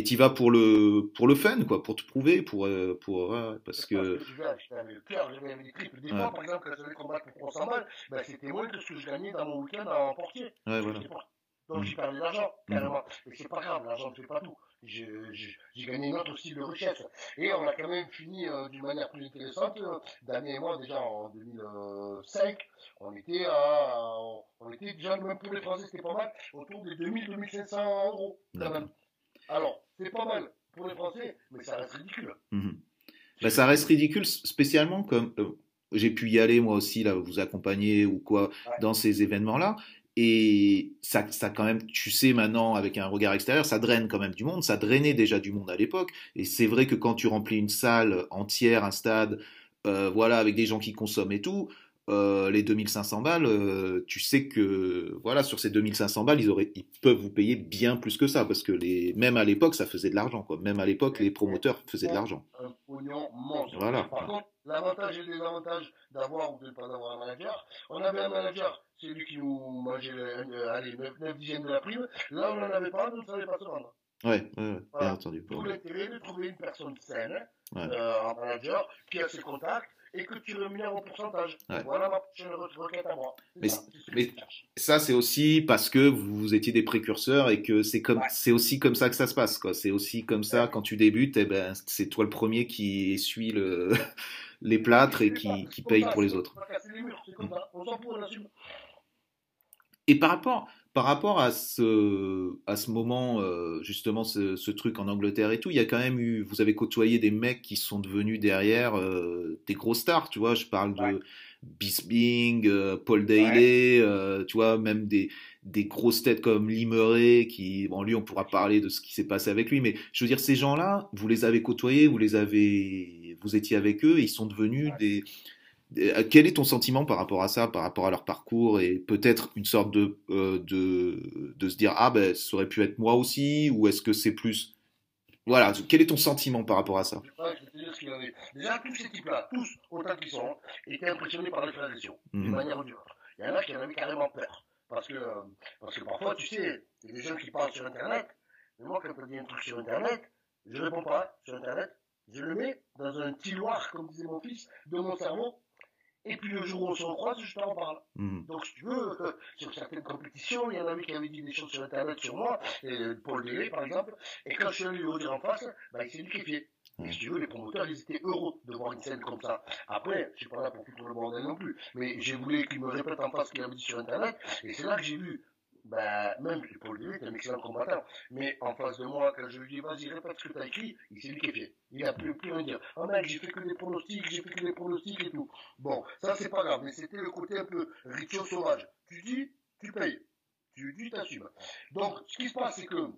t'y vas pour le fun, quoi, pour te prouver, parce que. Je vais acheter le cœur, je vais avec les triples. Des fois, par exemple, quand j'allais combattre pour 300 balles, ben, c'était moins que ce que je gagnais dans mon week-end en portier. Ouais, voilà. Donc, j'ai perdu de l'argent, carrément. Et c'est pas grave, l'argent ne fait pas tout. J'ai gagné une autre aussi de richesse. Et on a quand même fini d'une manière plus intéressante. Damien et moi, déjà en 2005, on était déjà, même pour les Français, c'était pas mal, autour des 2000-2500 euros, quand même. Alors, c'est pas mal pour les Français, mais ça reste ridicule. Ben, ça reste ridicule, spécialement comme j'ai pu y aller moi aussi, là, vous accompagner ou quoi, dans ces événements-là. Et ça quand même, tu sais maintenant, avec un regard extérieur, ça draine quand même du monde, ça drainait déjà du monde à l'époque. Et c'est vrai que quand tu remplis une salle entière, un stade, voilà, avec des gens qui consomment et tout, les 2500 balles, tu sais que, voilà, sur ces 2500 balles, ils peuvent vous payer bien plus que ça, parce que même à l'époque, ça faisait de l'argent, quoi. Même à l'époque, les promoteurs faisaient de l'argent. Un pognon monstre. Voilà. Par contre, l'avantage et le désavantage d'avoir ou de ne pas avoir un manager, on avait un manager. C'est lui qui nous mangeait 9/10 de la prime. Là, on n'en avait pas, donc ça n'allait pas se vendre. Ouais, voilà. Bien entendu. Tout l'intérêt de trouver une personne saine, un manager, qui a ses contacts et que tu rémunères en pourcentage. Ouais. Voilà ma prochaine requête à moi. Mais ça, c'est aussi parce que vous étiez des précurseurs et que c'est aussi comme ça que ça se passe, quoi. C'est aussi comme ça, quand tu débutes, eh ben, c'est toi le premier qui essuie les plâtres et qui paye pour les autres. Et par rapport à ce moment, justement, ce truc en Angleterre et tout, il y a quand même eu, vous avez côtoyé des mecs qui sont devenus derrière des gros stars, tu vois, je parle de Bisping, Paul Daley, tu vois, même des grosses têtes comme Limeray, qui, bon, lui, on pourra parler de ce qui s'est passé avec lui, mais je veux dire, ces gens-là, vous les avez côtoyés, vous étiez avec eux, et ils sont devenus Quel est ton sentiment par rapport à ça, par rapport à leur parcours, et peut-être une sorte de se dire « Ah, ben, ça aurait pu être moi aussi » ou est-ce que c'est plus… Voilà, quel est ton sentiment par rapport à ça? Je vais te dire ce qu'il en est. Déjà, tous ces types-là, tous autant qu'ils sont, étaient impressionnés par l'effraction, d'une manière ou d'une autre. Il y en a qui en avaient carrément peur, parce que parfois, tu sais, il y a des gens qui parlent sur Internet, mais moi, quand on dit un truc sur Internet, je ne réponds pas sur Internet, je le mets dans un tiroir, comme disait mon fils, de mon cerveau. Et puis le jour où on se recroise, je t'en parle. Donc si tu veux, sur certaines compétitions, il y en avait qui avaient dit des choses sur Internet sur moi, Paul Daley par exemple, et quand je suis allé le dire en face, bah, il s'est liquéfié. Et si tu veux, les promoteurs, ils étaient heureux de voir une scène comme ça. Après, je suis pas là pour foutre le bordel non plus, mais j'ai voulu qu'ils me répètent en face ce qu'ils avaient dit sur Internet, et c'est là que j'ai vu bah, même pour le début, t'es un excellent combattant. Mais en face de moi, quand je lui dis, vas-y, répète ce que t'as écrit, il s'est liquéfié. Il n'a plus rien à dire. Ah mec, j'ai fait que des pronostics, et tout. Bon, ça c'est pas grave, mais c'était le côté un peu Riccio sauvage. Tu dis, tu payes. Tu dis, t'assumes. Donc, ce qui se passe, c'est que,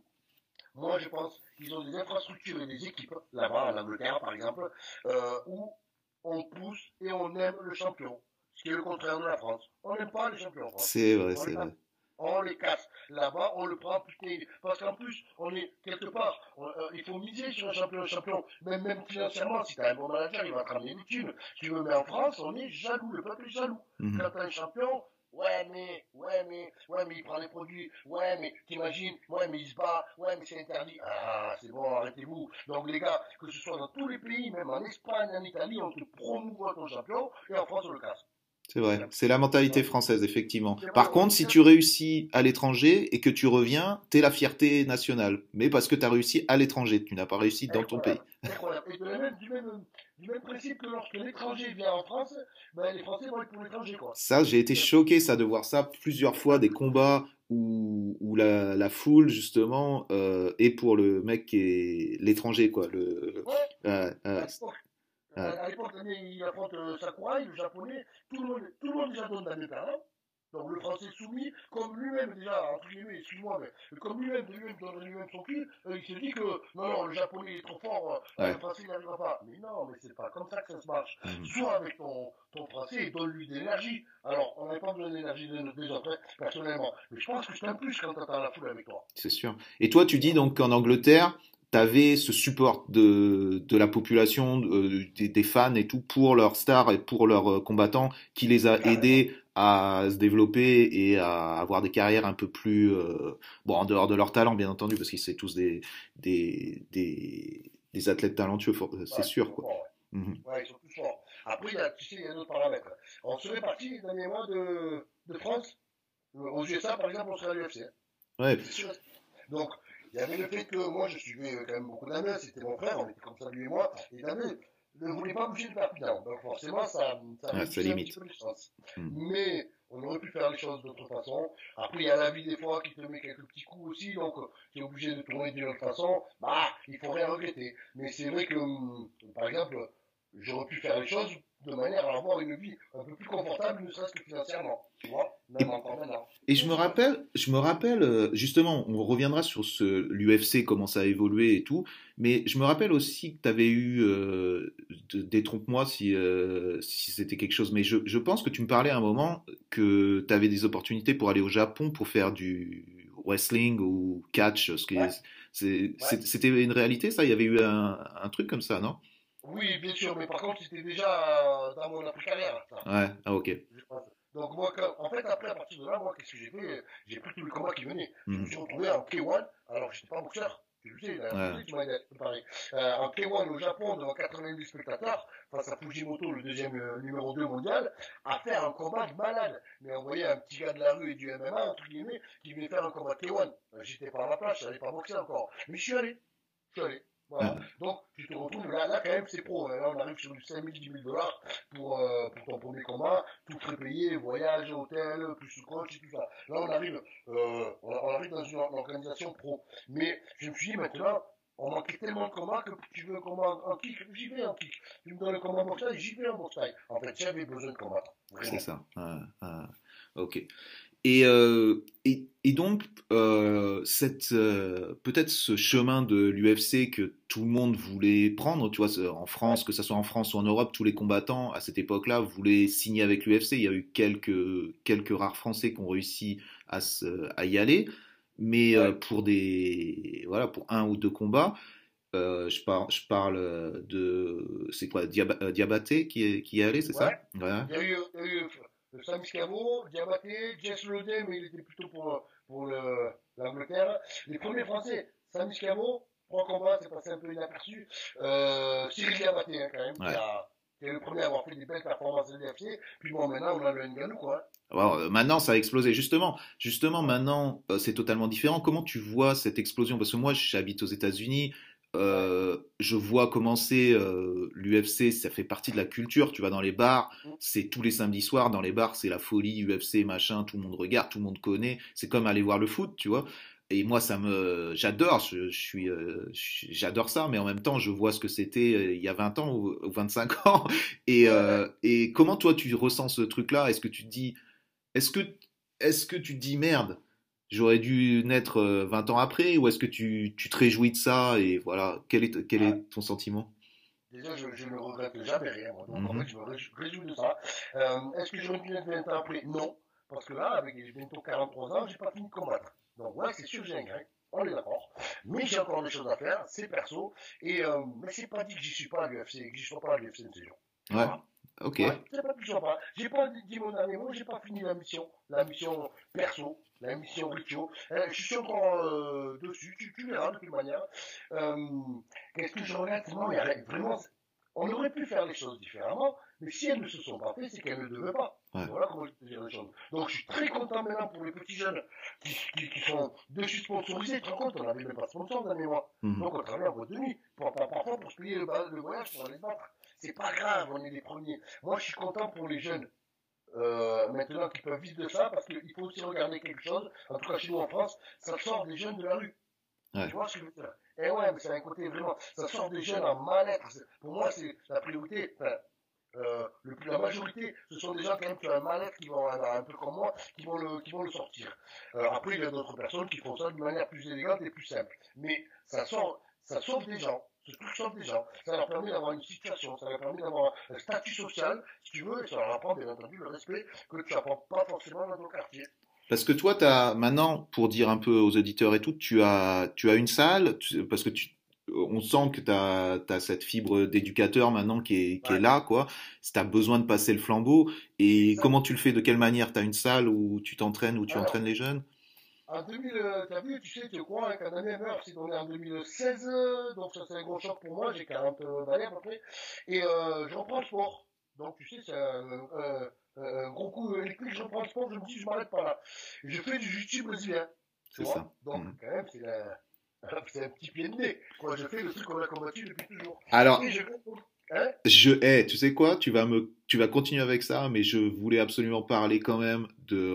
moi je pense qu'ils ont des infrastructures et des équipes, là-bas, en Angleterre par exemple, où on pousse et on aime le champion. Ce qui est le contraire de la France. On n'aime pas les champions en France. C'est vrai, c'est vrai. On les casse. Là-bas, on le prend, putain. Parce qu'en plus, on est quelque part. Il faut miser sur un champion. Même financièrement, si tu as un bon manager, il va te ramener une thune. Si tu veux, mais en France, on est jaloux. Le peuple est jaloux. Mm-hmm. Quand tu as un champion, ouais, mais il prend les produits. Ouais, mais t'imagines. Ouais, mais il se bat. Ouais, mais c'est interdit. Ah, c'est bon, arrêtez-vous. Donc, les gars, que ce soit dans tous les pays, même en Espagne, en Italie, on te promouvoit ton champion. Et en France, on le casse. C'est vrai, c'est la mentalité française, effectivement. Par contre, si tu réussis à l'étranger et que tu reviens, t'es la fierté nationale. Mais parce que t'as réussi à l'étranger, tu n'as pas réussi dans ton pays. Et du même principe que lorsque l'étranger vient en France, ben les Français vont être pour l'étranger, quoi. Ça, j'ai été choqué, ça, de voir ça plusieurs fois, des combats où la foule, justement, est pour le mec qui est l'étranger, quoi. À l'époque, il affronte Sakurai, le japonais, tout le monde déjà donne d'un état. Hein, donc le français soumis, comme lui-même déjà, entre guillemets, excuse-moi, mais comme lui-même donne lui-même son cul, il s'est dit que non, le japonais est trop fort, le français n'y arrivera pas. Mais non, mais c'est pas comme ça que ça se marche. Soit avec ton français et donne-lui de l'énergie. Alors, on n'a pas besoin d'énergie des autres, personnellement. Mais je pense que c'est un plus quand t'attends la foule avec toi. C'est sûr. Et toi, tu dis donc qu'en Angleterre, t'avais ce support de la population, des fans et tout, pour leurs stars et pour leurs combattants, qui les a aidés à se développer et à avoir des carrières un peu plus... bon, en dehors de leur talent, bien entendu, parce qu'ils sont tous des athlètes talentueux, c'est sûr, quoi. Ouais, ils sont plus forts. Après, il y a un autre paramètre. On serait parti les derniers mois de France. Aux USA, par exemple, on serait à l'UFC. Ouais. Donc... il y avait le fait que moi je suivais quand même beaucoup Damien, c'était mon frère, on était comme ça lui et moi, et Damien ne voulait pas bouger de Perpignan, donc forcément ça limite un petit peu les chances. Mais on aurait pu faire les choses d'autre façon. Après il y a la vie des fois qui te met quelques petits coups aussi, donc tu es obligé de tourner d'une autre façon, bah il faut rien regretter. Mais c'est vrai que par exemple, j'aurais pu faire les choses de manière à avoir une vie un peu plus confortable, ne serait-ce que financièrement, tu vois, même encore maintenant. Et je me rappelle, justement, on reviendra sur l'UFC, comment ça a évolué et tout, mais je me rappelle aussi que tu avais eu, détrompe-moi si c'était quelque chose, mais je pense que tu me parlais à un moment que tu avais des opportunités pour aller au Japon pour faire du wrestling ou catch, c'était une réalité ça, il y avait eu un truc comme ça, non ? Oui, bien sûr, mais par contre, c'était déjà dans mon après-carrière. Ouais, ah ok. Donc moi, en fait, après, à partir de là, moi, qu'est-ce que j'ai fait? J'ai pris tous les combats qui venaient. Je me suis retrouvé en K-1, alors que je n'étais pas boxeur. Tu le sais, tu m'as préparé. En K-1 au Japon, devant 90 spectateurs, face à Fujimoto, le deuxième numéro 2 mondial, à faire un combat de malade. Mais on voyait un petit gars de la rue et du MMA, entre guillemets, qui venait faire un combat de K-1. J'étais pas à ma place, je n'allais pas boxer encore. Mais je suis allé. Voilà. Donc, tu te retrouves là quand même, c'est pro. Là, on arrive sur du $5,000, $10,000 pour ton premier combat, tout prépayé, voyage, hôtel, plus le coach et tout ça. Là, on arrive dans une organisation pro. Mais je me suis dit, maintenant, on manquait tellement de combats que tu veux un combat en kick, j'y vais en kick. Tu me donnes le combat en boxe, j'y vais en boxe. En fait, j'avais besoin de combattre. Vraiment. C'est ça. Ok. Et donc, peut-être ce chemin de l'UFC que tout le monde voulait prendre, tu vois, en France, que ce soit en France ou en Europe, tous les combattants à cette époque-là voulaient signer avec l'UFC. Il y a eu quelques rares Français qui ont réussi à y aller, mais pour un ou deux combats. Je parle de, c'est quoi, Diabaté qui y est allé, c'est ça ? Voilà. Il y a eu... Sam Scavo, Diabaté, Jess Lodé, mais il était plutôt pour l'Angleterre. Les premiers Français, Sam Scavo, 3 combats, c'est passé un peu inaperçu. Cyril Diabaté, quand même, qui est le premier à avoir fait des belles performances de l'UFC. Puis bon, maintenant, on a le Ngannou, quoi. Alors, maintenant, ça a explosé. Justement, maintenant, c'est totalement différent. Comment tu vois cette explosion ? Parce que moi, j'habite aux États-Unis. Je vois commencer l'UFC, ça fait partie de la culture. Tu vas dans les bars, c'est tous les samedis soirs. Dans les bars, c'est la folie, UFC, machin. Tout le monde regarde, tout le monde connaît. C'est comme aller voir le foot, tu vois. Et moi, j'adore. J'adore ça, mais en même temps, je vois ce que c'était il y a 20 ans ou 25 ans. Et comment toi, tu ressens ce truc-là ? Est-ce que tu te dis, est-ce que tu te dis merde ? J'aurais dû naître 20 ans après, ou est-ce que tu te réjouis de ça et voilà, quel est ton sentiment ? Déjà, je ne regrette jamais rien. Moi. Donc, en fait, je me réjouis de ça. Est-ce que j'aurais dû naître 20 ans après ? Non, parce que là, avec bientôt 43 ans, je n'ai pas fini de combattre. Donc, ouais, c'est sûr, j'ai un grec. On est d'accord. Mais j'ai encore des choses à faire, c'est perso. Mais c'est pas dit que j'y suis pas à l'UFC, que j'y sois pas à l'UFC de ces jours. Ouais. Ok. Ouais, c'est pas toujours pas. J'ai pas dit mon dernier mot, j'ai pas fini la mission perso, la mission Riccio. Je suis encore dessus, tu verras de toute manière. Qu'est-ce que je regrette ? Non, vraiment, on aurait pu faire les choses différemment, mais si elles ne se sont pas faites, c'est qu'elles ne devaient pas. Ouais. Voilà comment je peux dire les choses. Donc je suis très content maintenant pour les petits jeunes qui sont dessus sponsorisés. Tu te rends compte, on n'avait même pas de sponsor dans les mois. Donc on travaille en boîte de nuit, parfois pour se payer le voyage, pour aller se battre. C'est pas grave, on est les premiers. Moi, je suis content pour les jeunes maintenant qui peuvent vivre de ça, parce qu'il faut aussi regarder quelque chose. En tout cas, chez nous en France, ça sort des jeunes de la rue. Ouais. Tu vois ce que je veux dire ? Eh ouais, mais c'est un côté vraiment. Ça sort des jeunes en mal-être. Pour moi, c'est la priorité. La majorité, ce sont des gens quand même qui ont un mal-être, qui vont un peu comme moi, qui vont le sortir. Après, il y a d'autres personnes qui font ça d'une manière plus élégante et plus simple. Mais ça sauve des gens. Ce truc sauve des gens, ça leur permet d'avoir une situation, ça leur permet d'avoir un statut social, si tu veux, et ça leur apprend bien entendu le respect que tu n'apprends pas forcément dans ton quartier. Parce que toi, maintenant, pour dire un peu aux auditeurs et tout, tu as une salle, parce que on sent que tu as cette fibre d'éducateur maintenant qui est là, quoi. Si tu as besoin de passer le flambeau, et comment tu le fais, de quelle manière ? Tu as une salle où tu t'entraînes, où tu entraînes les jeunes ? En 2000, t'as vu, tu crois, hein, qu'en année meurt, c'est tombé en 2016, donc ça c'est un gros choc pour moi, j'ai 40 années à peu près, et je reprends le sport. Donc tu sais, c'est un gros coup électrique, je reprends le sport, je me dis, je m'arrête pas là. Je fais du jiu-jitsu brésilien, c'est ça. Donc quand même, c'est un petit pied de nez, quoi, je fais le truc qu'on a combattu depuis toujours. Alors, et tu sais quoi, tu vas continuer avec ça, mais je voulais absolument parler quand même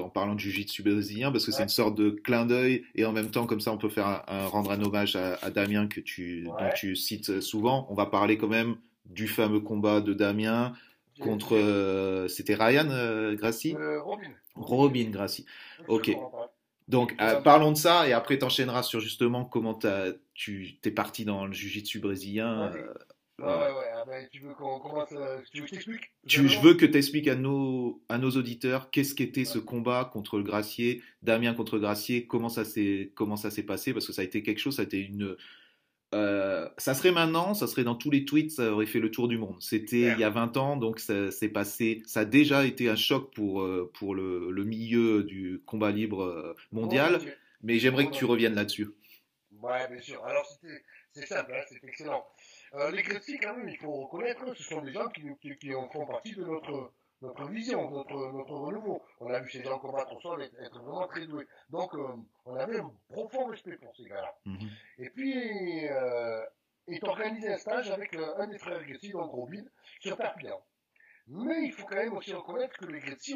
en parlant de jiu-jitsu brésilien, parce que c'est une sorte de clin d'œil, et en même temps, comme ça, on peut faire rendre un hommage à Damien, dont tu cites souvent. On va parler quand même du fameux combat de Damien contre, c'était Ryan Gracie ? Robin Gracie. Ok. Donc, parlons de ça, et après, t'enchaîneras sur justement comment t'es parti dans le jiu-jitsu brésilien. Ouais, tu veux qu'on commence, tu veux que je t'explique ? Je veux que tu expliques à nos auditeurs qu'est-ce qu'était ce combat contre le Gracier, Damien contre Gracier, comment ça s'est passé, parce que ça a été quelque chose, ça a été une... ça serait maintenant, ça serait dans tous les tweets, ça aurait fait le tour du monde. C'était il y a 20 ans, donc ça s'est passé, ça a déjà été un choc pour le milieu du combat libre mondial, mais j'aimerais que tu reviennes là-dessus. Ouais, bien sûr. Alors, c'est simple, hein, c'est excellent. Les Gracie, quand même, il faut reconnaître, ce sont des gens qui font partie de notre vision, notre renouveau. On a vu ces gens combattre au sol être vraiment très doués. Donc, on avait un profond respect pour ces gars-là. Et puis, est organisé un stage avec un des frères Gracie, donc Robin, sur Perpignan. Mais il faut quand même aussi reconnaître que les Gracie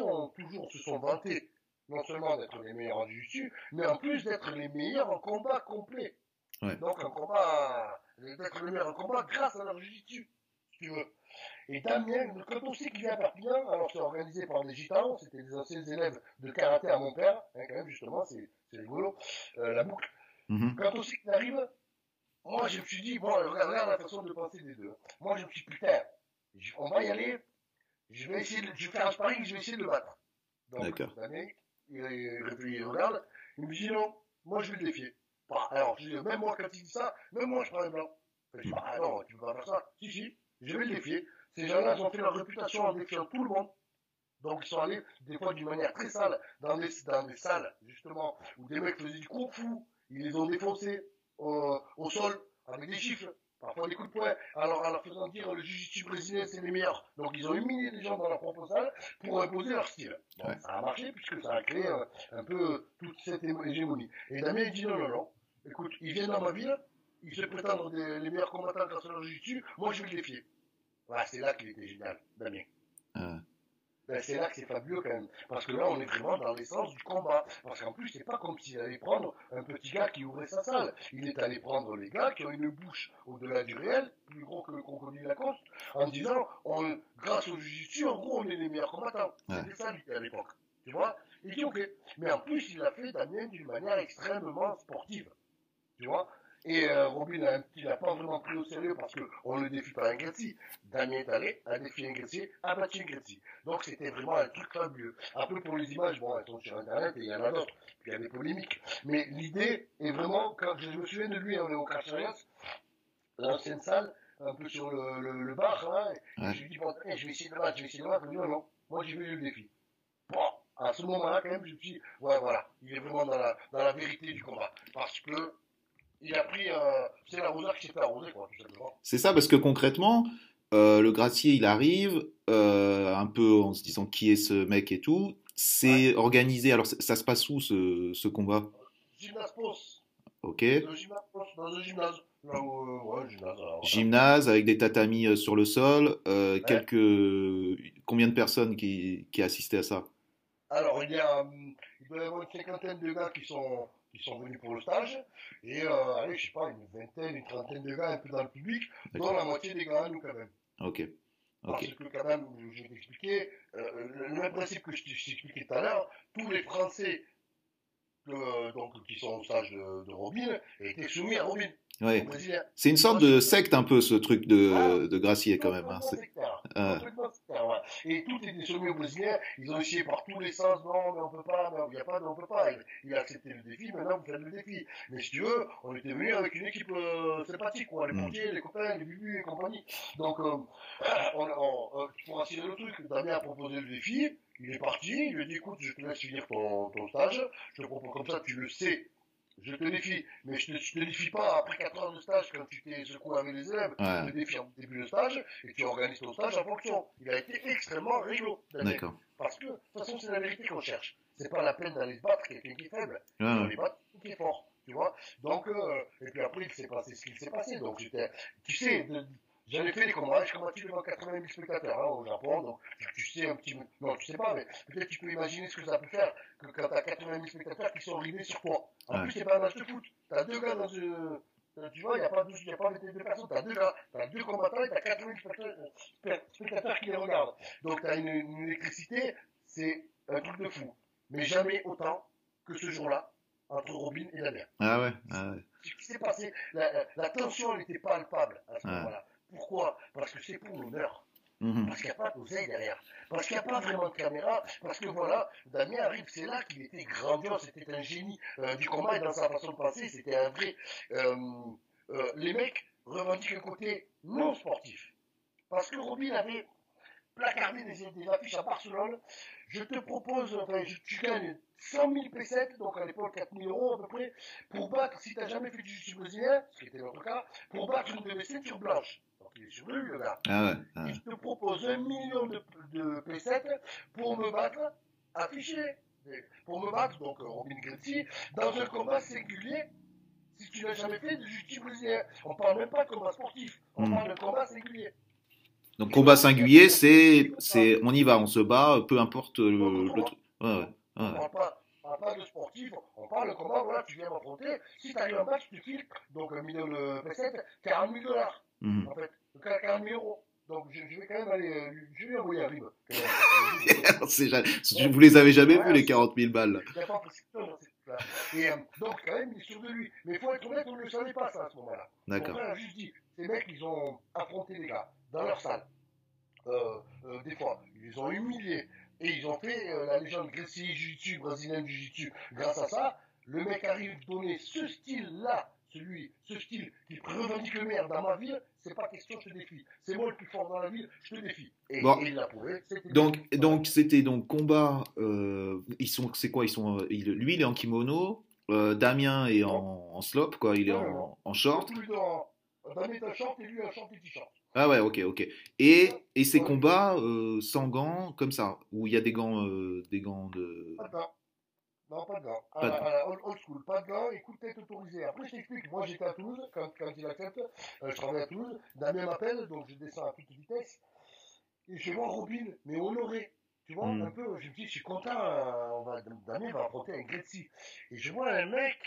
se sont vantés, non seulement d'être les meilleurs en jiu-jitsu, mais en plus d'être les meilleurs en combat complet. Ouais. Donc, un combat... d'être le meilleur en combat grâce à leur jiu-jitsu, si tu veux. Et Damien, quand on sait qu'il vient à Perpignan, alors c'est organisé par des gitans, c'était des anciens élèves de karaté à mon père, hein, quand même, justement, c'est rigolo, la boucle. Quand on sait qu'il arrive, moi je me suis dit, bon, regarde la façon de penser des deux. Moi je me suis dit, putain, on va y aller, je vais faire un sparring, je vais essayer de le battre. Donc, d'accord. Damien, il regarde, il me dit non, moi je vais le défier. Bah, alors, même moi, quand il dit ça, même moi, je prends un blanc. Je dis, ah non, tu peux pas faire ça. Si, je vais le défier. Ces gens-là, ils ont fait leur réputation en défiant tout le monde. Donc, ils sont allés, des fois, d'une manière très sale, dans des salles, justement, où des mecs faisaient du kung-fu. Ils les ont défoncés au sol, avec des gifles, parfois des coups de poing. Alors, en leur faisant dire, le jiu-jitsu brésilien, c'est les meilleurs. Donc, ils ont humilié les gens dans leur propre salle pour imposer leur style. Bon, ça a marché, puisque ça a créé un peu toute cette hégémonie. Et Damien, il dit, non. Écoute, ils viennent dans ma ville, il se prétendre les meilleurs combattants internationaux de jiu-jitsu, moi je vais le défier. Voilà, c'est là qu'il était génial, Damien. Ben, c'est là que c'est fabuleux quand même, parce que là on est vraiment dans l'essence du combat, parce qu'en plus c'est pas comme s'il allait prendre un petit gars qui ouvrait sa salle, il est allé prendre les gars qui ont une bouche au-delà du réel, plus gros que le crocodile Lacoste, en disant, grâce au jiu-jitsu, en gros on est les meilleurs combattants, c'était ça lui à l'époque, tu vois, il dit ok, mais en plus il l'a fait Damien d'une manière extrêmement sportive, tu vois. Et Robin, il n'a pas vraiment pris au sérieux parce qu'on ne défie pas un Gracie. Damien est allé, a défié un Gracie, a battu un Gracie. Donc c'était vraiment un truc fabuleux. Un peu pour les images, bon, elles tombent sur Internet et il y en a d'autres. Puis il y a des polémiques. Mais l'idée est vraiment, quand je me souviens de lui, on est au Karcharias, l'ancienne salle, un peu sur le bar, hein, et je lui dis, bon, je vais essayer de battre, Il me dit, non, non, moi j'ai vu le défi. Bon, à ce moment-là, quand même, je me suis dit, ouais, voilà, il est vraiment dans la vérité du combat. Parce que, il a pris, c'est l'arroseur qui s'est fait arroser, quoi, tout simplement. C'est ça, parce que concrètement, le Gracier, il arrive, un peu en se disant qui est ce mec et tout. C'est organisé. Alors, ça se passe où ce combat? Gymnase-pos. Ok. Dans le gymnase. Là où, ouais, gymnase, alors, gymnase avec des tatamis sur le sol. Ouais. Combien de personnes qui assistaient à ça? Alors, il doit y avoir une cinquantaine de gars qui sont venus pour le stage, et allez, je sais pas, une vingtaine, une trentaine de gars un peu dans le public, dont la moitié des gars à nous quand même. Ok. Parce que quand même, je vais t'expliquer, le principe que je t'expliquais tout à l'heure, tous les Français qui sont au stage de Robin étaient soumis à Robin. Ouais. C'est une sorte de secte un peu ce truc de Gracier quand même. Hein. Et tout était soumis aux Brésiliens, ils ont essayé par tous les sens, non mais on peut pas, non, il n'y a pas, non on peut pas. Il a accepté le défi, maintenant vous faites le défi. Mais si tu veux, on était venus avec une équipe sympathique, quoi, les portiers, les copains, les bubus et compagnie. Donc pour assurer le truc, Damien a proposé le défi, il est parti, il lui a dit écoute, je te laisse finir ton stage, je te propose comme ça, tu le sais. Je te défie, mais je te défie pas après 4 heures de stage quand tu t'es secoué avec les élèves. Ouais. Je te défie au début de stage et tu organises ton stage en fonction. Il a été extrêmement rigolo. D'accord. Parce que, de toute façon, c'est la vérité qu'on cherche. C'est pas la peine d'aller se battre quelqu'un qui est faible. Ouais. On les bat qui est fort, tu vois. Donc, et puis après, il s'est passé ce qu'il s'est passé. Donc, tu sais, j'avais fait des combats, j'ai combattu devant 80 000 spectateurs hein, au Japon, donc tu sais un petit peu, non tu sais pas, mais peut-être tu peux imaginer ce que ça peut faire que quand t'as 80 000 spectateurs qui sont rivés sur toi. En plus c'est pas un match de foot, t'as deux gars dans une, tu vois, il n'y a pas 22 personnes, t'as deux gars, t'as deux combattants et t'as 80 000 spectateurs qui les regardent. Donc t'as une électricité, c'est un truc de fou, mais jamais autant que ce jour-là. Entre Robin et Damien. Ah ouais. Ah ouais. Ce qui s'est passé, la tension elle était palpable à ce moment-là. Pourquoi ? Parce que c'est pour l'honneur. Parce qu'il n'y a pas d'oseille derrière. Parce qu'il n'y a pas vraiment de caméra. Parce que voilà, Damien arrive, c'est là qu'il était grandiose. C'était un génie du combat et dans sa façon de penser, c'était un vrai. Les mecs revendiquent un côté non sportif. Parce que Robin avait placardé des affiches à Barcelone. Je te propose, enfin, tu gagnes 100 000 pesetas, donc à l'époque 4 000 € à peu près, pour battre, si tu n'as jamais fait du jiu-jitsu brésilien, ce qui était notre cas, pour battre une de mes ceintures blanches. Donc il est sur le lieu là. Ah ouais, ah ouais. Il te propose 1 million de pesetas pour me battre, affiché, pour me battre, donc Robin Gracie, dans un combat singulier, si tu n'as jamais fait de jiu-jitsu brésilien. On ne parle même pas de combat sportif, on parle de combat singulier. Donc combat singulier, c'est on y va, on se bat, peu importe le truc. On parle pas de sportif, on parle de combat, voilà, tu viens m'affronter, si tu arrives en match, tu files, donc le P7, 40 000 $, en fait, 40 000 €. Donc je vais quand même aller, je vais envoyer un rib. Vous les avez jamais vus, les 40 000 balles. Et donc quand même, il est sûr de lui. Mais il faut être honnête, on ne le savait pas ça à ce moment-là. D'accord. On a juste dit, ces mecs, ils ont affronté les gars dans leur salle. Des fois, ils les ont humiliés. Et ils ont fait la légende Gracie Jiu-Jitsu, brésilien du Jiu-Jitsu. Grâce à ça, le mec arrive à donner ce style-là, ce style qui revendique le maire dans ma ville, c'est pas question, je te défie. C'est moi le plus fort dans la ville, je te défie. Et, bon. Et il l'a prouvé. Donc c'était donc combat. Lui, il est en kimono. Damien est en slop, quoi. Il est en short. Damien est en short et lui en short et t-shirt. Ah ouais, ok. Et ces combats sans gants, comme ça, où il y a des gants de. Pas de gants. Non, pas de gants. Old school, pas de gants et coup de tête autorisé. Après, je t'explique, moi j'étais à Toulouse, quand il accepte, je travaillais à Toulouse, Damien m'appelle, donc je descends à toute vitesse, et je vois Robin, mais honoré. Tu vois, un peu, je me dis, je suis content, Damien va affronter un Gracie. Et je vois un mec,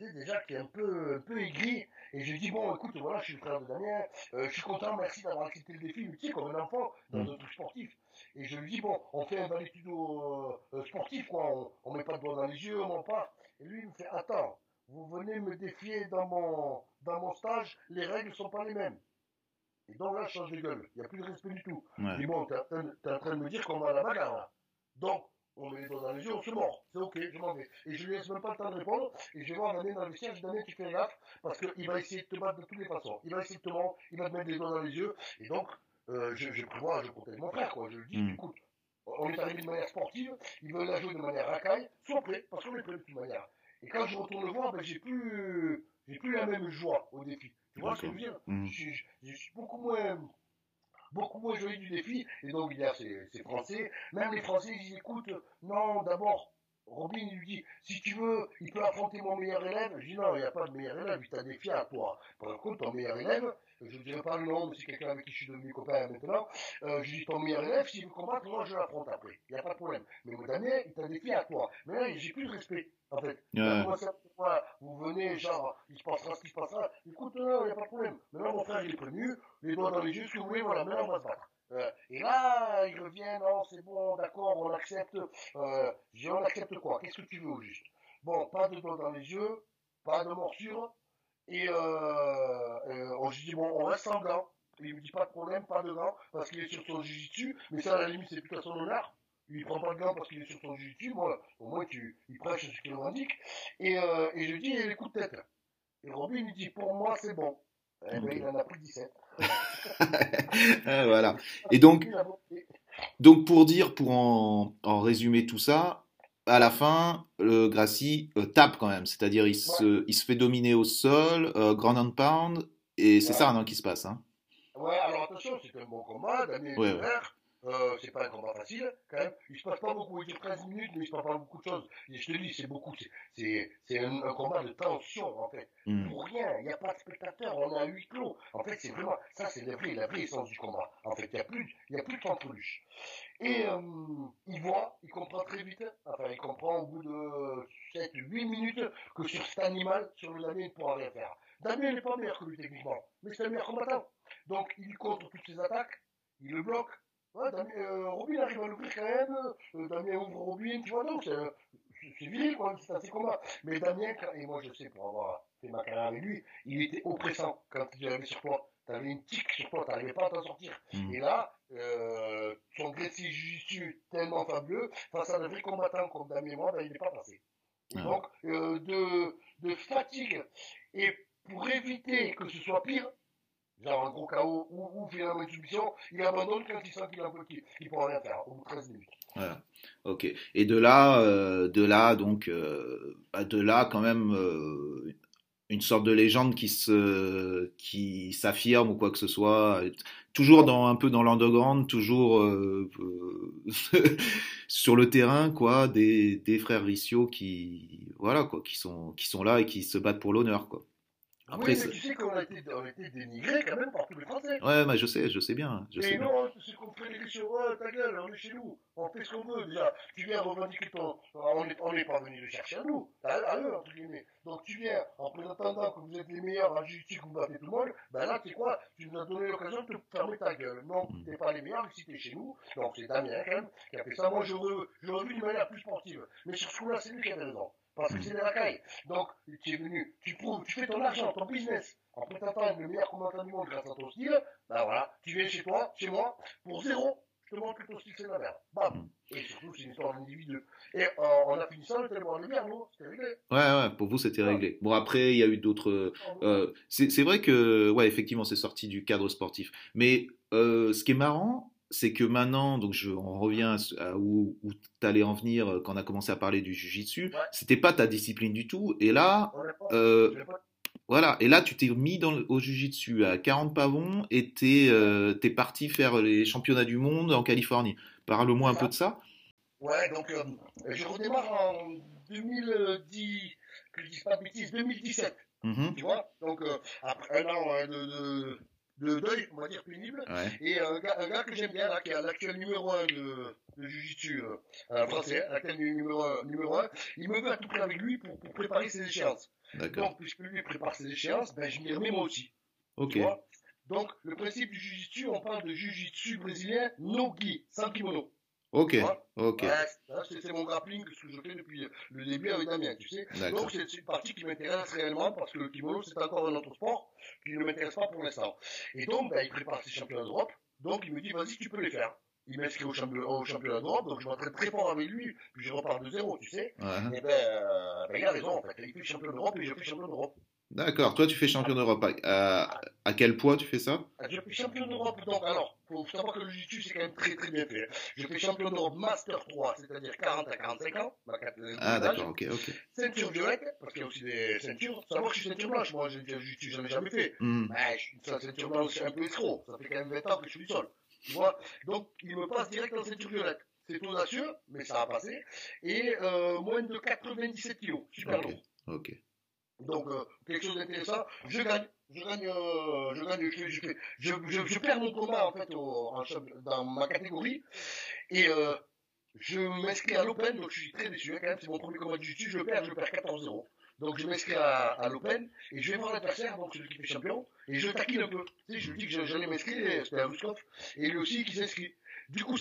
tu sais, déjà qui est un peu aigri, et je dis, bon, écoute, voilà, je suis le frère de Damien, je suis content, merci d'avoir accepté le défi, mais tu sais, comme un enfant, dans un truc sportif. Et je lui dis, bon, on fait un balai-tudo sportif, quoi, on met pas de doigts dans les yeux, on en parle. Et lui, il me fait, attends, vous venez me défier dans mon stage, les règles sont pas les mêmes. Et donc là, je change de gueule, il n'y a plus de respect du tout. Ouais. Je dis, bon, t'es en train de me dire qu'on va à la bagarre, là. Donc, on met les doigts dans les yeux, on se mord. C'est ok, je m'en vais. Et je lui laisse même pas le temps de répondre, et je vais en aller dans le siège d'un mec qui fait gaffe, parce qu'il va essayer de te battre de toutes les façons. Il va essayer de te mordre, il va te mettre des doigts dans les yeux, et donc, je prévois, je protège mon frère, quoi. Je lui dis, écoute, on est arrivé de manière sportive, ils veulent la jouer de manière racaille, sois prêt, parce qu'on est prêt de toute manière. Et quand je retourne le voir, ben, j'ai plus la même joie au défi. Tu vois ce que je veux dire? Je suis beaucoup moins joyeux du défi, et donc il y a ces Français, même les Français, ils écoutent, non, d'abord, Robin, il lui dit, si tu veux, il peut affronter mon meilleur élève. Je dis, non, il n'y a pas de meilleur élève, il t'a défié à toi. Par contre, ton meilleur élève, je ne dirais pas le nom, mais c'est quelqu'un avec qui je suis devenu copain maintenant. Je dis, ton meilleur élève, s'il veut combattre, moi, je l'affronte après. Il n'y a pas de problème. Mais mon Damien, il t'a défié à toi. Mais là, j'ai plus de respect, en fait. Yeah. Moi, vous venez, genre, il se passera ce qui se passera. Écoute, non, il n'y a pas de problème. Maintenant, mon frère, il est prévenu, les doigts dans les yeux, ce que vous voulez, voilà, maintenant, on va se battre. Et là, ils reviennent, non, c'est bon, d'accord, on accepte. J'ai on accepte quoi? Qu'est-ce que tu veux au juste? Bon, pas de doigts dans les yeux, pas de morsure, et je dis, bon, on reste en gants. Il me dit pas de problème, pas de gants, parce qu'il est sur son jiu-jitsu, mais ça, à la limite, c'est plutôt à son honneur. Il prend pas de gants parce qu'il est sur son jiu-jitsu, voilà, au moins, il prêche ce qu'il indique. Et je dis, il y a les coups de tête. Et Robin, il me dit, pour moi, c'est bon. Eh ben, il en a pris 17. Voilà. Et donc pour dire, pour en résumer tout ça, à la fin, le Gracie tape quand même. C'est-à-dire, il se fait dominer au sol, ground and pound, et c'est ça, non, qui se passe. Hein. Ouais, alors attention, c'est un bon combat, Damien est ouvert. C'est pas un combat facile, quand même. Il se passe pas beaucoup, il dure 13 minutes, mais il se passe pas beaucoup de choses. Et je te dis, c'est beaucoup, c'est un combat de tension, en fait. Pour rien, il n'y a pas de spectateur, on est à huis clos. En fait, c'est vraiment, ça, c'est la vraie essence du combat. En fait, il n'y a plus de fanfreluche. Et, il comprend très vite, enfin, il comprend au bout de 7-8 minutes que sur cet animal, sur le Damien, il ne pourra rien faire. Damien n'est pas meilleur que lui, techniquement, mais c'est le meilleur combattant. Donc, il contre toutes ses attaques, il le bloque. Ouais, Robin arrive à l'ouvrir quand même, Damien ouvre Robin, tu vois, donc c'est viril quand même, c'est assez combat. Mais Damien, et moi je sais pour avoir fait ma carrière avec lui, il était oppressant quand il arrivait sur toi. T'avais une tique sur toi, t'arrivais pas à t'en sortir. Et là, son Gracie jiu-jitsu tellement fabuleux, face à un vrai combattant comme Damien et moi, ben, il n'est pas passé. Et donc, de fatigue, et pour éviter que ce soit pire, genre un gros KO ou finalement une submission, il abandonne quand il sent qu'il a bloqué. Il ne pourra rien faire, au bout de 13 minutes. Voilà, ok. Et de là, quand même, une sorte de légende qui s'affirme ou quoi que ce soit. Toujours un peu dans l'underground, toujours sur le terrain, quoi, des frères Riccio qui sont là et qui se battent pour l'honneur, quoi. Après, oui, mais tu sais qu'on a été dénigrés quand même par tous les Français. Ouais, mais je sais bien. Et non, c'est qu'on fait les Richios, oh, ta gueule, on est chez nous, on fait ce qu'on veut, déjà. Tu viens revendiquer ton... On n'est pas venu le chercher à nous, à eux, entre guillemets. Donc tu viens, en prétendant que vous êtes les meilleurs en justice, que vous battez tout le monde, ben là, tu sais quoi, tu nous as donné l'occasion de te fermer ta gueule. Non, t'es pas les meilleurs, si t'es chez nous, donc c'est Damien, quand même, qui a fait ça. Moi, j'aurais vu d'une manière plus sportive. Mais sur ce coup-là, c'est lui qui avait raison. Parce que c'est des racailles. Donc, tu es venu, tu prouves, tu fais ton argent, ton business, en prétendant le meilleur combattant du monde grâce à ton style, ben voilà, tu viens chez toi, chez moi, pour zéro, je te montre que ton style c'est de la merde. Bam. Et surtout, c'est une histoire d'individu. Et on a fini ça, on était allé voir le verre, non? C'était réglé. Ouais, pour vous, c'était réglé. Bon, après, il y a eu d'autres... c'est vrai que, ouais, effectivement, c'est sorti du cadre sportif. Mais ce qui est marrant... c'est que maintenant, donc on revient à où tu allais en venir quand on a commencé à parler du jiu-jitsu, c'était pas ta discipline du tout. Et là, tu t'es mis au jiu-jitsu à 40 pavons et t'es parti faire les championnats du monde en Californie. Parle-moi un peu de ça. Ouais, donc je redémarre en 2010, que je dise pas de bêtises, 2017. Mm-hmm. Tu vois, donc après un an de deuil, on va dire pénible, ouais. Et un gars que j'aime bien, là, qui est l'actuel numéro 1 de Jiu-Jitsu français, l'actuel numéro 1, il me veut à tout prix avec lui pour préparer ses échéances. D'accord. Donc, puisque lui prépare ses échéances, ben, je m'y remets moi aussi. Ok. Tu vois, donc, le principe du Jiu-Jitsu, on parle de Jiu-Jitsu brésilien, no-gi, sans kimono. Ok, ok. Ouais, c'est mon grappling, ce que je fais depuis le début avec Damien, tu sais. D'accord. Donc c'est une partie qui m'intéresse réellement parce que le kimono, c'est encore un autre sport qui ne m'intéresse pas pour l'instant. Et donc, ben, il prépare ses championnats d'Europe, donc il me dit, vas-y, tu peux les faire. Il m'inscrit au championnat d'Europe, donc je m'entraîne très fort avec lui, puis je repars de zéro, tu sais. Ouais. Et ben, il a raison, en fait. Il fait le championnat d'Europe et je fais champion d'Europe. D'accord, toi tu fais champion d'Europe, à quel poids tu fais ça? Je fais champion d'Europe, donc alors, faut savoir que le jiu-jitsu c'est quand même très très bien fait. Je fais champion d'Europe Master 3, c'est-à-dire 40 à 45 ans, ma catégorie. Ah d'accord, ok. Ceinture violette, parce qu'il y a aussi des ceintures, savoir que je suis ceinture blanche, moi j'ai déjà jiu-jitsu, j'en ai jamais fait. Bah, la ceinture blanche c'est un peu trop, ça fait quand même 20 ans que je suis du sol, tu vois. Donc il me passe direct en ceinture violette. C'est audacieux, mais ça a passé, et moins de 97 kilos, super lourd. Ok. Donc, quelque chose d'intéressant, je perds mon combat en fait dans ma catégorie et je m'inscris à l'Open, donc je suis très déçu, hein, quand même, c'est mon premier combat de jiu-jitsu, je perds 14-0. Donc je m'inscris à l'Open et je vais voir l'adversaire, donc celui qui fait champion, et je taquine un peu. Tu sais, je lui dis que j'allais m'inscrire, c'était à Ruskov, et lui aussi qui s'inscrit. Du coup,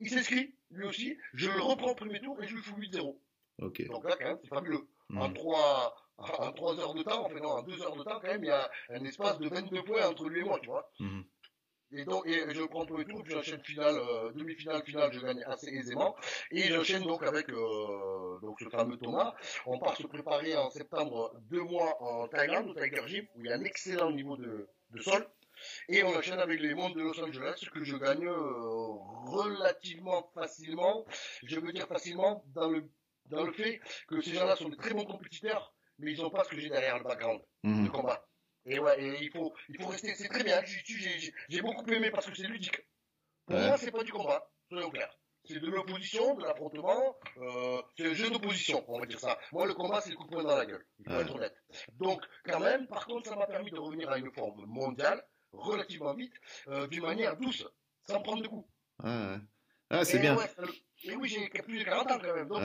il s'inscrit, lui aussi, je le reprends au premier tour et je lui fous 8-0. Okay. Donc là, quand même, c'est fabuleux. En 2 heures de temps, quand même, il y a un espace de 22 points entre lui et moi, tu vois. Mm-hmm. Et donc, je prends tous les tours, puis j'enchaîne demi-finale, je gagne assez aisément. Et j'enchaîne donc avec ce fameux Thomas. On part se préparer en septembre 2 mois en Thaïlande, au Tiger Gym, où il y a un excellent niveau de sol. Et on enchaîne avec les mondes de Los Angeles, que je gagne relativement facilement. Je veux dire facilement dans le fait que ces gens-là sont de très bons compétiteurs, mais ils n'ont pas ce que j'ai derrière le background de combat. Et ouais, et il faut rester, c'est très bien, j'ai beaucoup aimé parce que c'est ludique. Pour moi, c'est pas du combat, soyons clairs. C'est de l'opposition, de l'affrontement, c'est un jeu d'opposition, on va dire ça. Moi, le combat, c'est le coup de poing dans la gueule, il faut être honnête. Donc, quand même, par contre, ça m'a permis de revenir à une forme mondiale, relativement vite, d'une manière douce, sans prendre de coups. Ah, c'est bien. Ouais, et oui, j'ai plus de 40 ans quand même, donc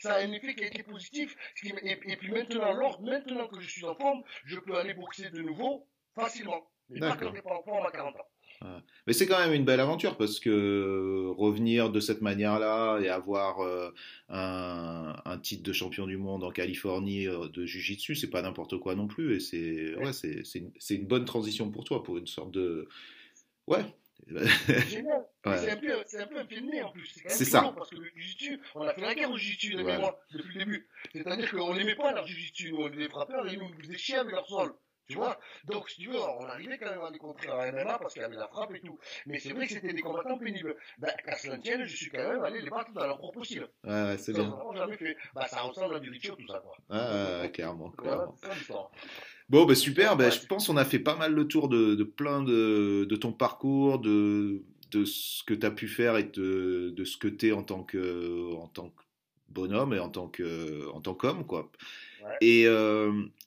ça a un effet qui a été positif. Et puis maintenant que je suis en forme, je peux aller boxer de nouveau facilement. Mais pas quand je n'ai pas en forme à 40 ans. Ah. Mais c'est quand même une belle aventure parce que revenir de cette manière-là et avoir un titre de champion du monde en Californie de Jiu-Jitsu, c'est pas n'importe quoi non plus. Et c'est une bonne transition pour toi, pour une sorte de... Ouais. C'est génial. Ouais. C'est un peu un pied de nez en plus. C'est ça. Long, parce que le jiu-jitsu, on a fait la guerre au jiu-jitsu depuis le début. C'est-à-dire qu'on n'aimait pas leur jiu-jitsu, nous on était des frappeurs et nous on faisait chier avec leur sol. Tu vois, donc si tu veux, on arrivait quand même à les contrer en MMA parce qu'il y avait la frappe et tout. Mais c'est vrai que c'était des combattants pénibles. Bah, qu'à cela ne tienne, je suis quand même allé les battre dans leur propre style. Ouais, c'est bien. Ça, jamais fait. Bah, ça ressemble à du Riccio, tout ça, quoi. Clairement. Bon, bah super, je pense qu'on a fait pas mal le tour de plein de ton parcours, de ce que tu as pu faire et de ce que tu es en tant que bonhomme et en tant qu'homme, quoi. Ouais. Et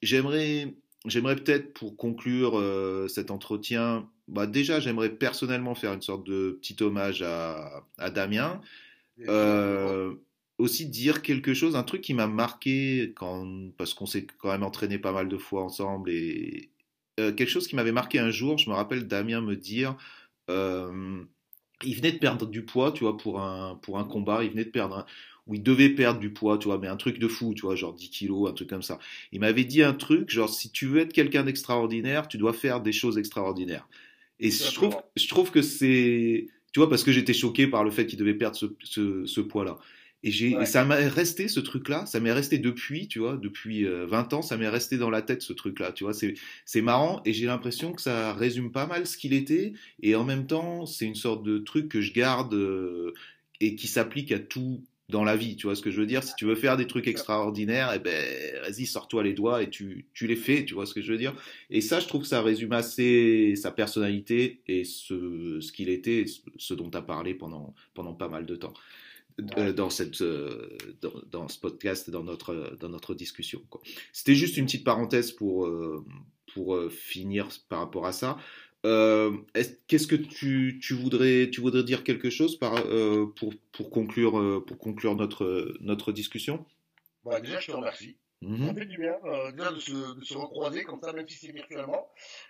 j'aimerais peut-être, pour conclure cet entretien, déjà, j'aimerais personnellement faire une sorte de petit hommage à Damien. Aussi dire quelque chose, un truc qui m'a marqué, parce qu'on s'est quand même entraîné pas mal de fois ensemble, et quelque chose qui m'avait marqué un jour, je me rappelle Damien me dire, il venait de perdre du poids, tu vois, pour un combat, où il devait perdre du poids, tu vois, mais un truc de fou, tu vois, genre 10 kilos, un truc comme ça. Il m'avait dit un truc, genre, si tu veux être quelqu'un d'extraordinaire, tu dois faire des choses extraordinaires. Et je trouve que c'est, tu vois, parce que j'étais choqué par le fait qu'il devait perdre ce poids-là. Et ça m'est resté ce truc-là, ça m'est resté depuis, tu vois, depuis 20 ans, ça m'est resté dans la tête ce truc-là, tu vois, c'est marrant et j'ai l'impression que ça résume pas mal ce qu'il était et en même temps, c'est une sorte de truc que je garde et qui s'applique à tout dans la vie, tu vois ce que je veux dire, si tu veux faire des trucs extraordinaires, eh ben, vas-y, sors-toi les doigts et tu les fais, tu vois ce que je veux dire, et ça, je trouve que ça résume assez sa personnalité et ce qu'il était, ce dont tu as parlé pendant pas mal de temps. dans ce podcast, dans notre discussion, quoi. C'était juste une petite parenthèse pour finir par rapport à ça. Qu'est-ce que tu voudrais dire quelque chose pour conclure notre discussion? Bah, déjà, je te remercie. Ça fait du bien de se recroiser comme ça, même si c'est virtuellement,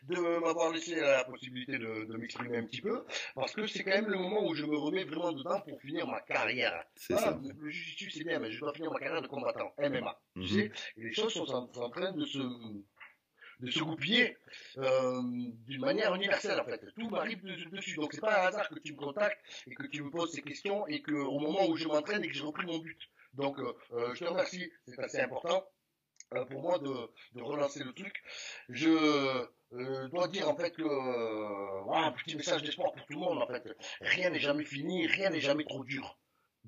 de m'avoir laissé la possibilité de m'exprimer un petit peu, parce que c'est quand même le moment où je me remets vraiment dedans pour finir ma carrière. Le jiu-jitsu, c'est bien, mais je dois finir ma carrière de combattant, MMA. Tu sais, et les choses sont en train de se goupiller d'une manière universelle, en fait. Tout m'arrive dessus. Donc, c'est pas un hasard que tu me contactes et que tu me poses ces questions et qu'au moment où je m'entraîne et que j'ai repris mon but. Donc, je te remercie, c'est assez important pour moi de relancer le truc. Je dois dire en fait que un petit message d'espoir pour tout le monde en fait. Rien n'est jamais fini, rien n'est jamais trop dur.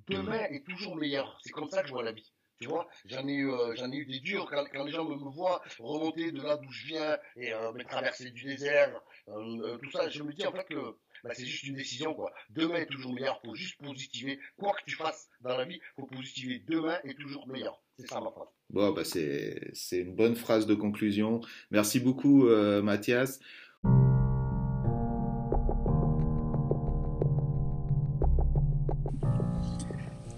Demain est toujours meilleur. C'est comme ça que je vois la vie. Tu vois, j'en ai eu des durs quand les gens me voient remonter de là d'où je viens et me traverser du désert, tout ça. Je me dis en fait que c'est juste une décision, quoi. Demain est toujours meilleur, faut juste positiver. Quoi que tu fasses dans la vie, faut positiver. Demain est toujours meilleur. C'est ça ma phrase. Bon, c'est une bonne phrase de conclusion. Merci beaucoup, Mathias.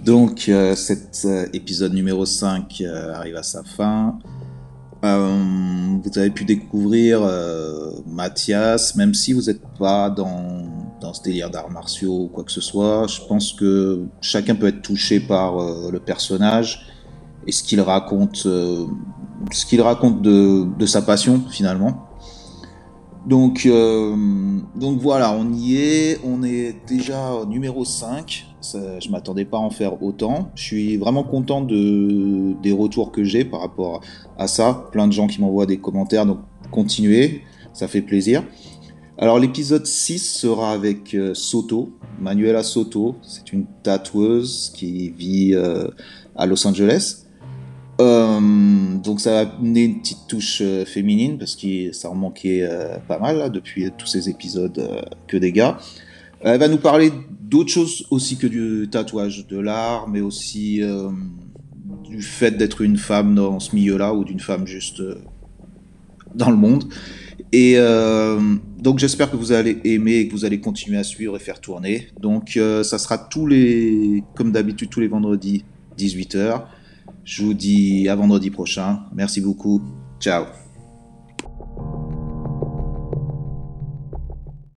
Donc, cet épisode numéro 5 arrive à sa fin. Vous avez pu découvrir Mathias, même si vous n'êtes pas dans ce délire d'arts martiaux ou quoi que ce soit. Je pense que chacun peut être touché par le personnage et ce qu'il raconte de sa passion finalement. Donc voilà, on y est, on est déjà numéro 5. Ça, je m'attendais pas à en faire autant. Je suis vraiment content des retours que j'ai par rapport à ça. Plein de gens qui m'envoient des commentaires, donc continuez, ça fait plaisir. Alors l'épisode 6 sera avec Soto, Manuela Soto. C'est une tatoueuse qui vit à Los Angeles. Donc ça va amener une petite touche féminine parce que ça en manquait pas mal là, depuis tous ces épisodes que des gars. Elle va nous parler d'autres choses aussi que du tatouage, de l'art, mais aussi du fait d'être une femme dans ce milieu-là ou d'une femme juste dans le monde. Et donc j'espère que vous allez aimer et que vous allez continuer à suivre et faire tourner. Donc ça sera comme d'habitude, tous les vendredis 18h. Je vous dis à vendredi prochain. Merci beaucoup. Ciao.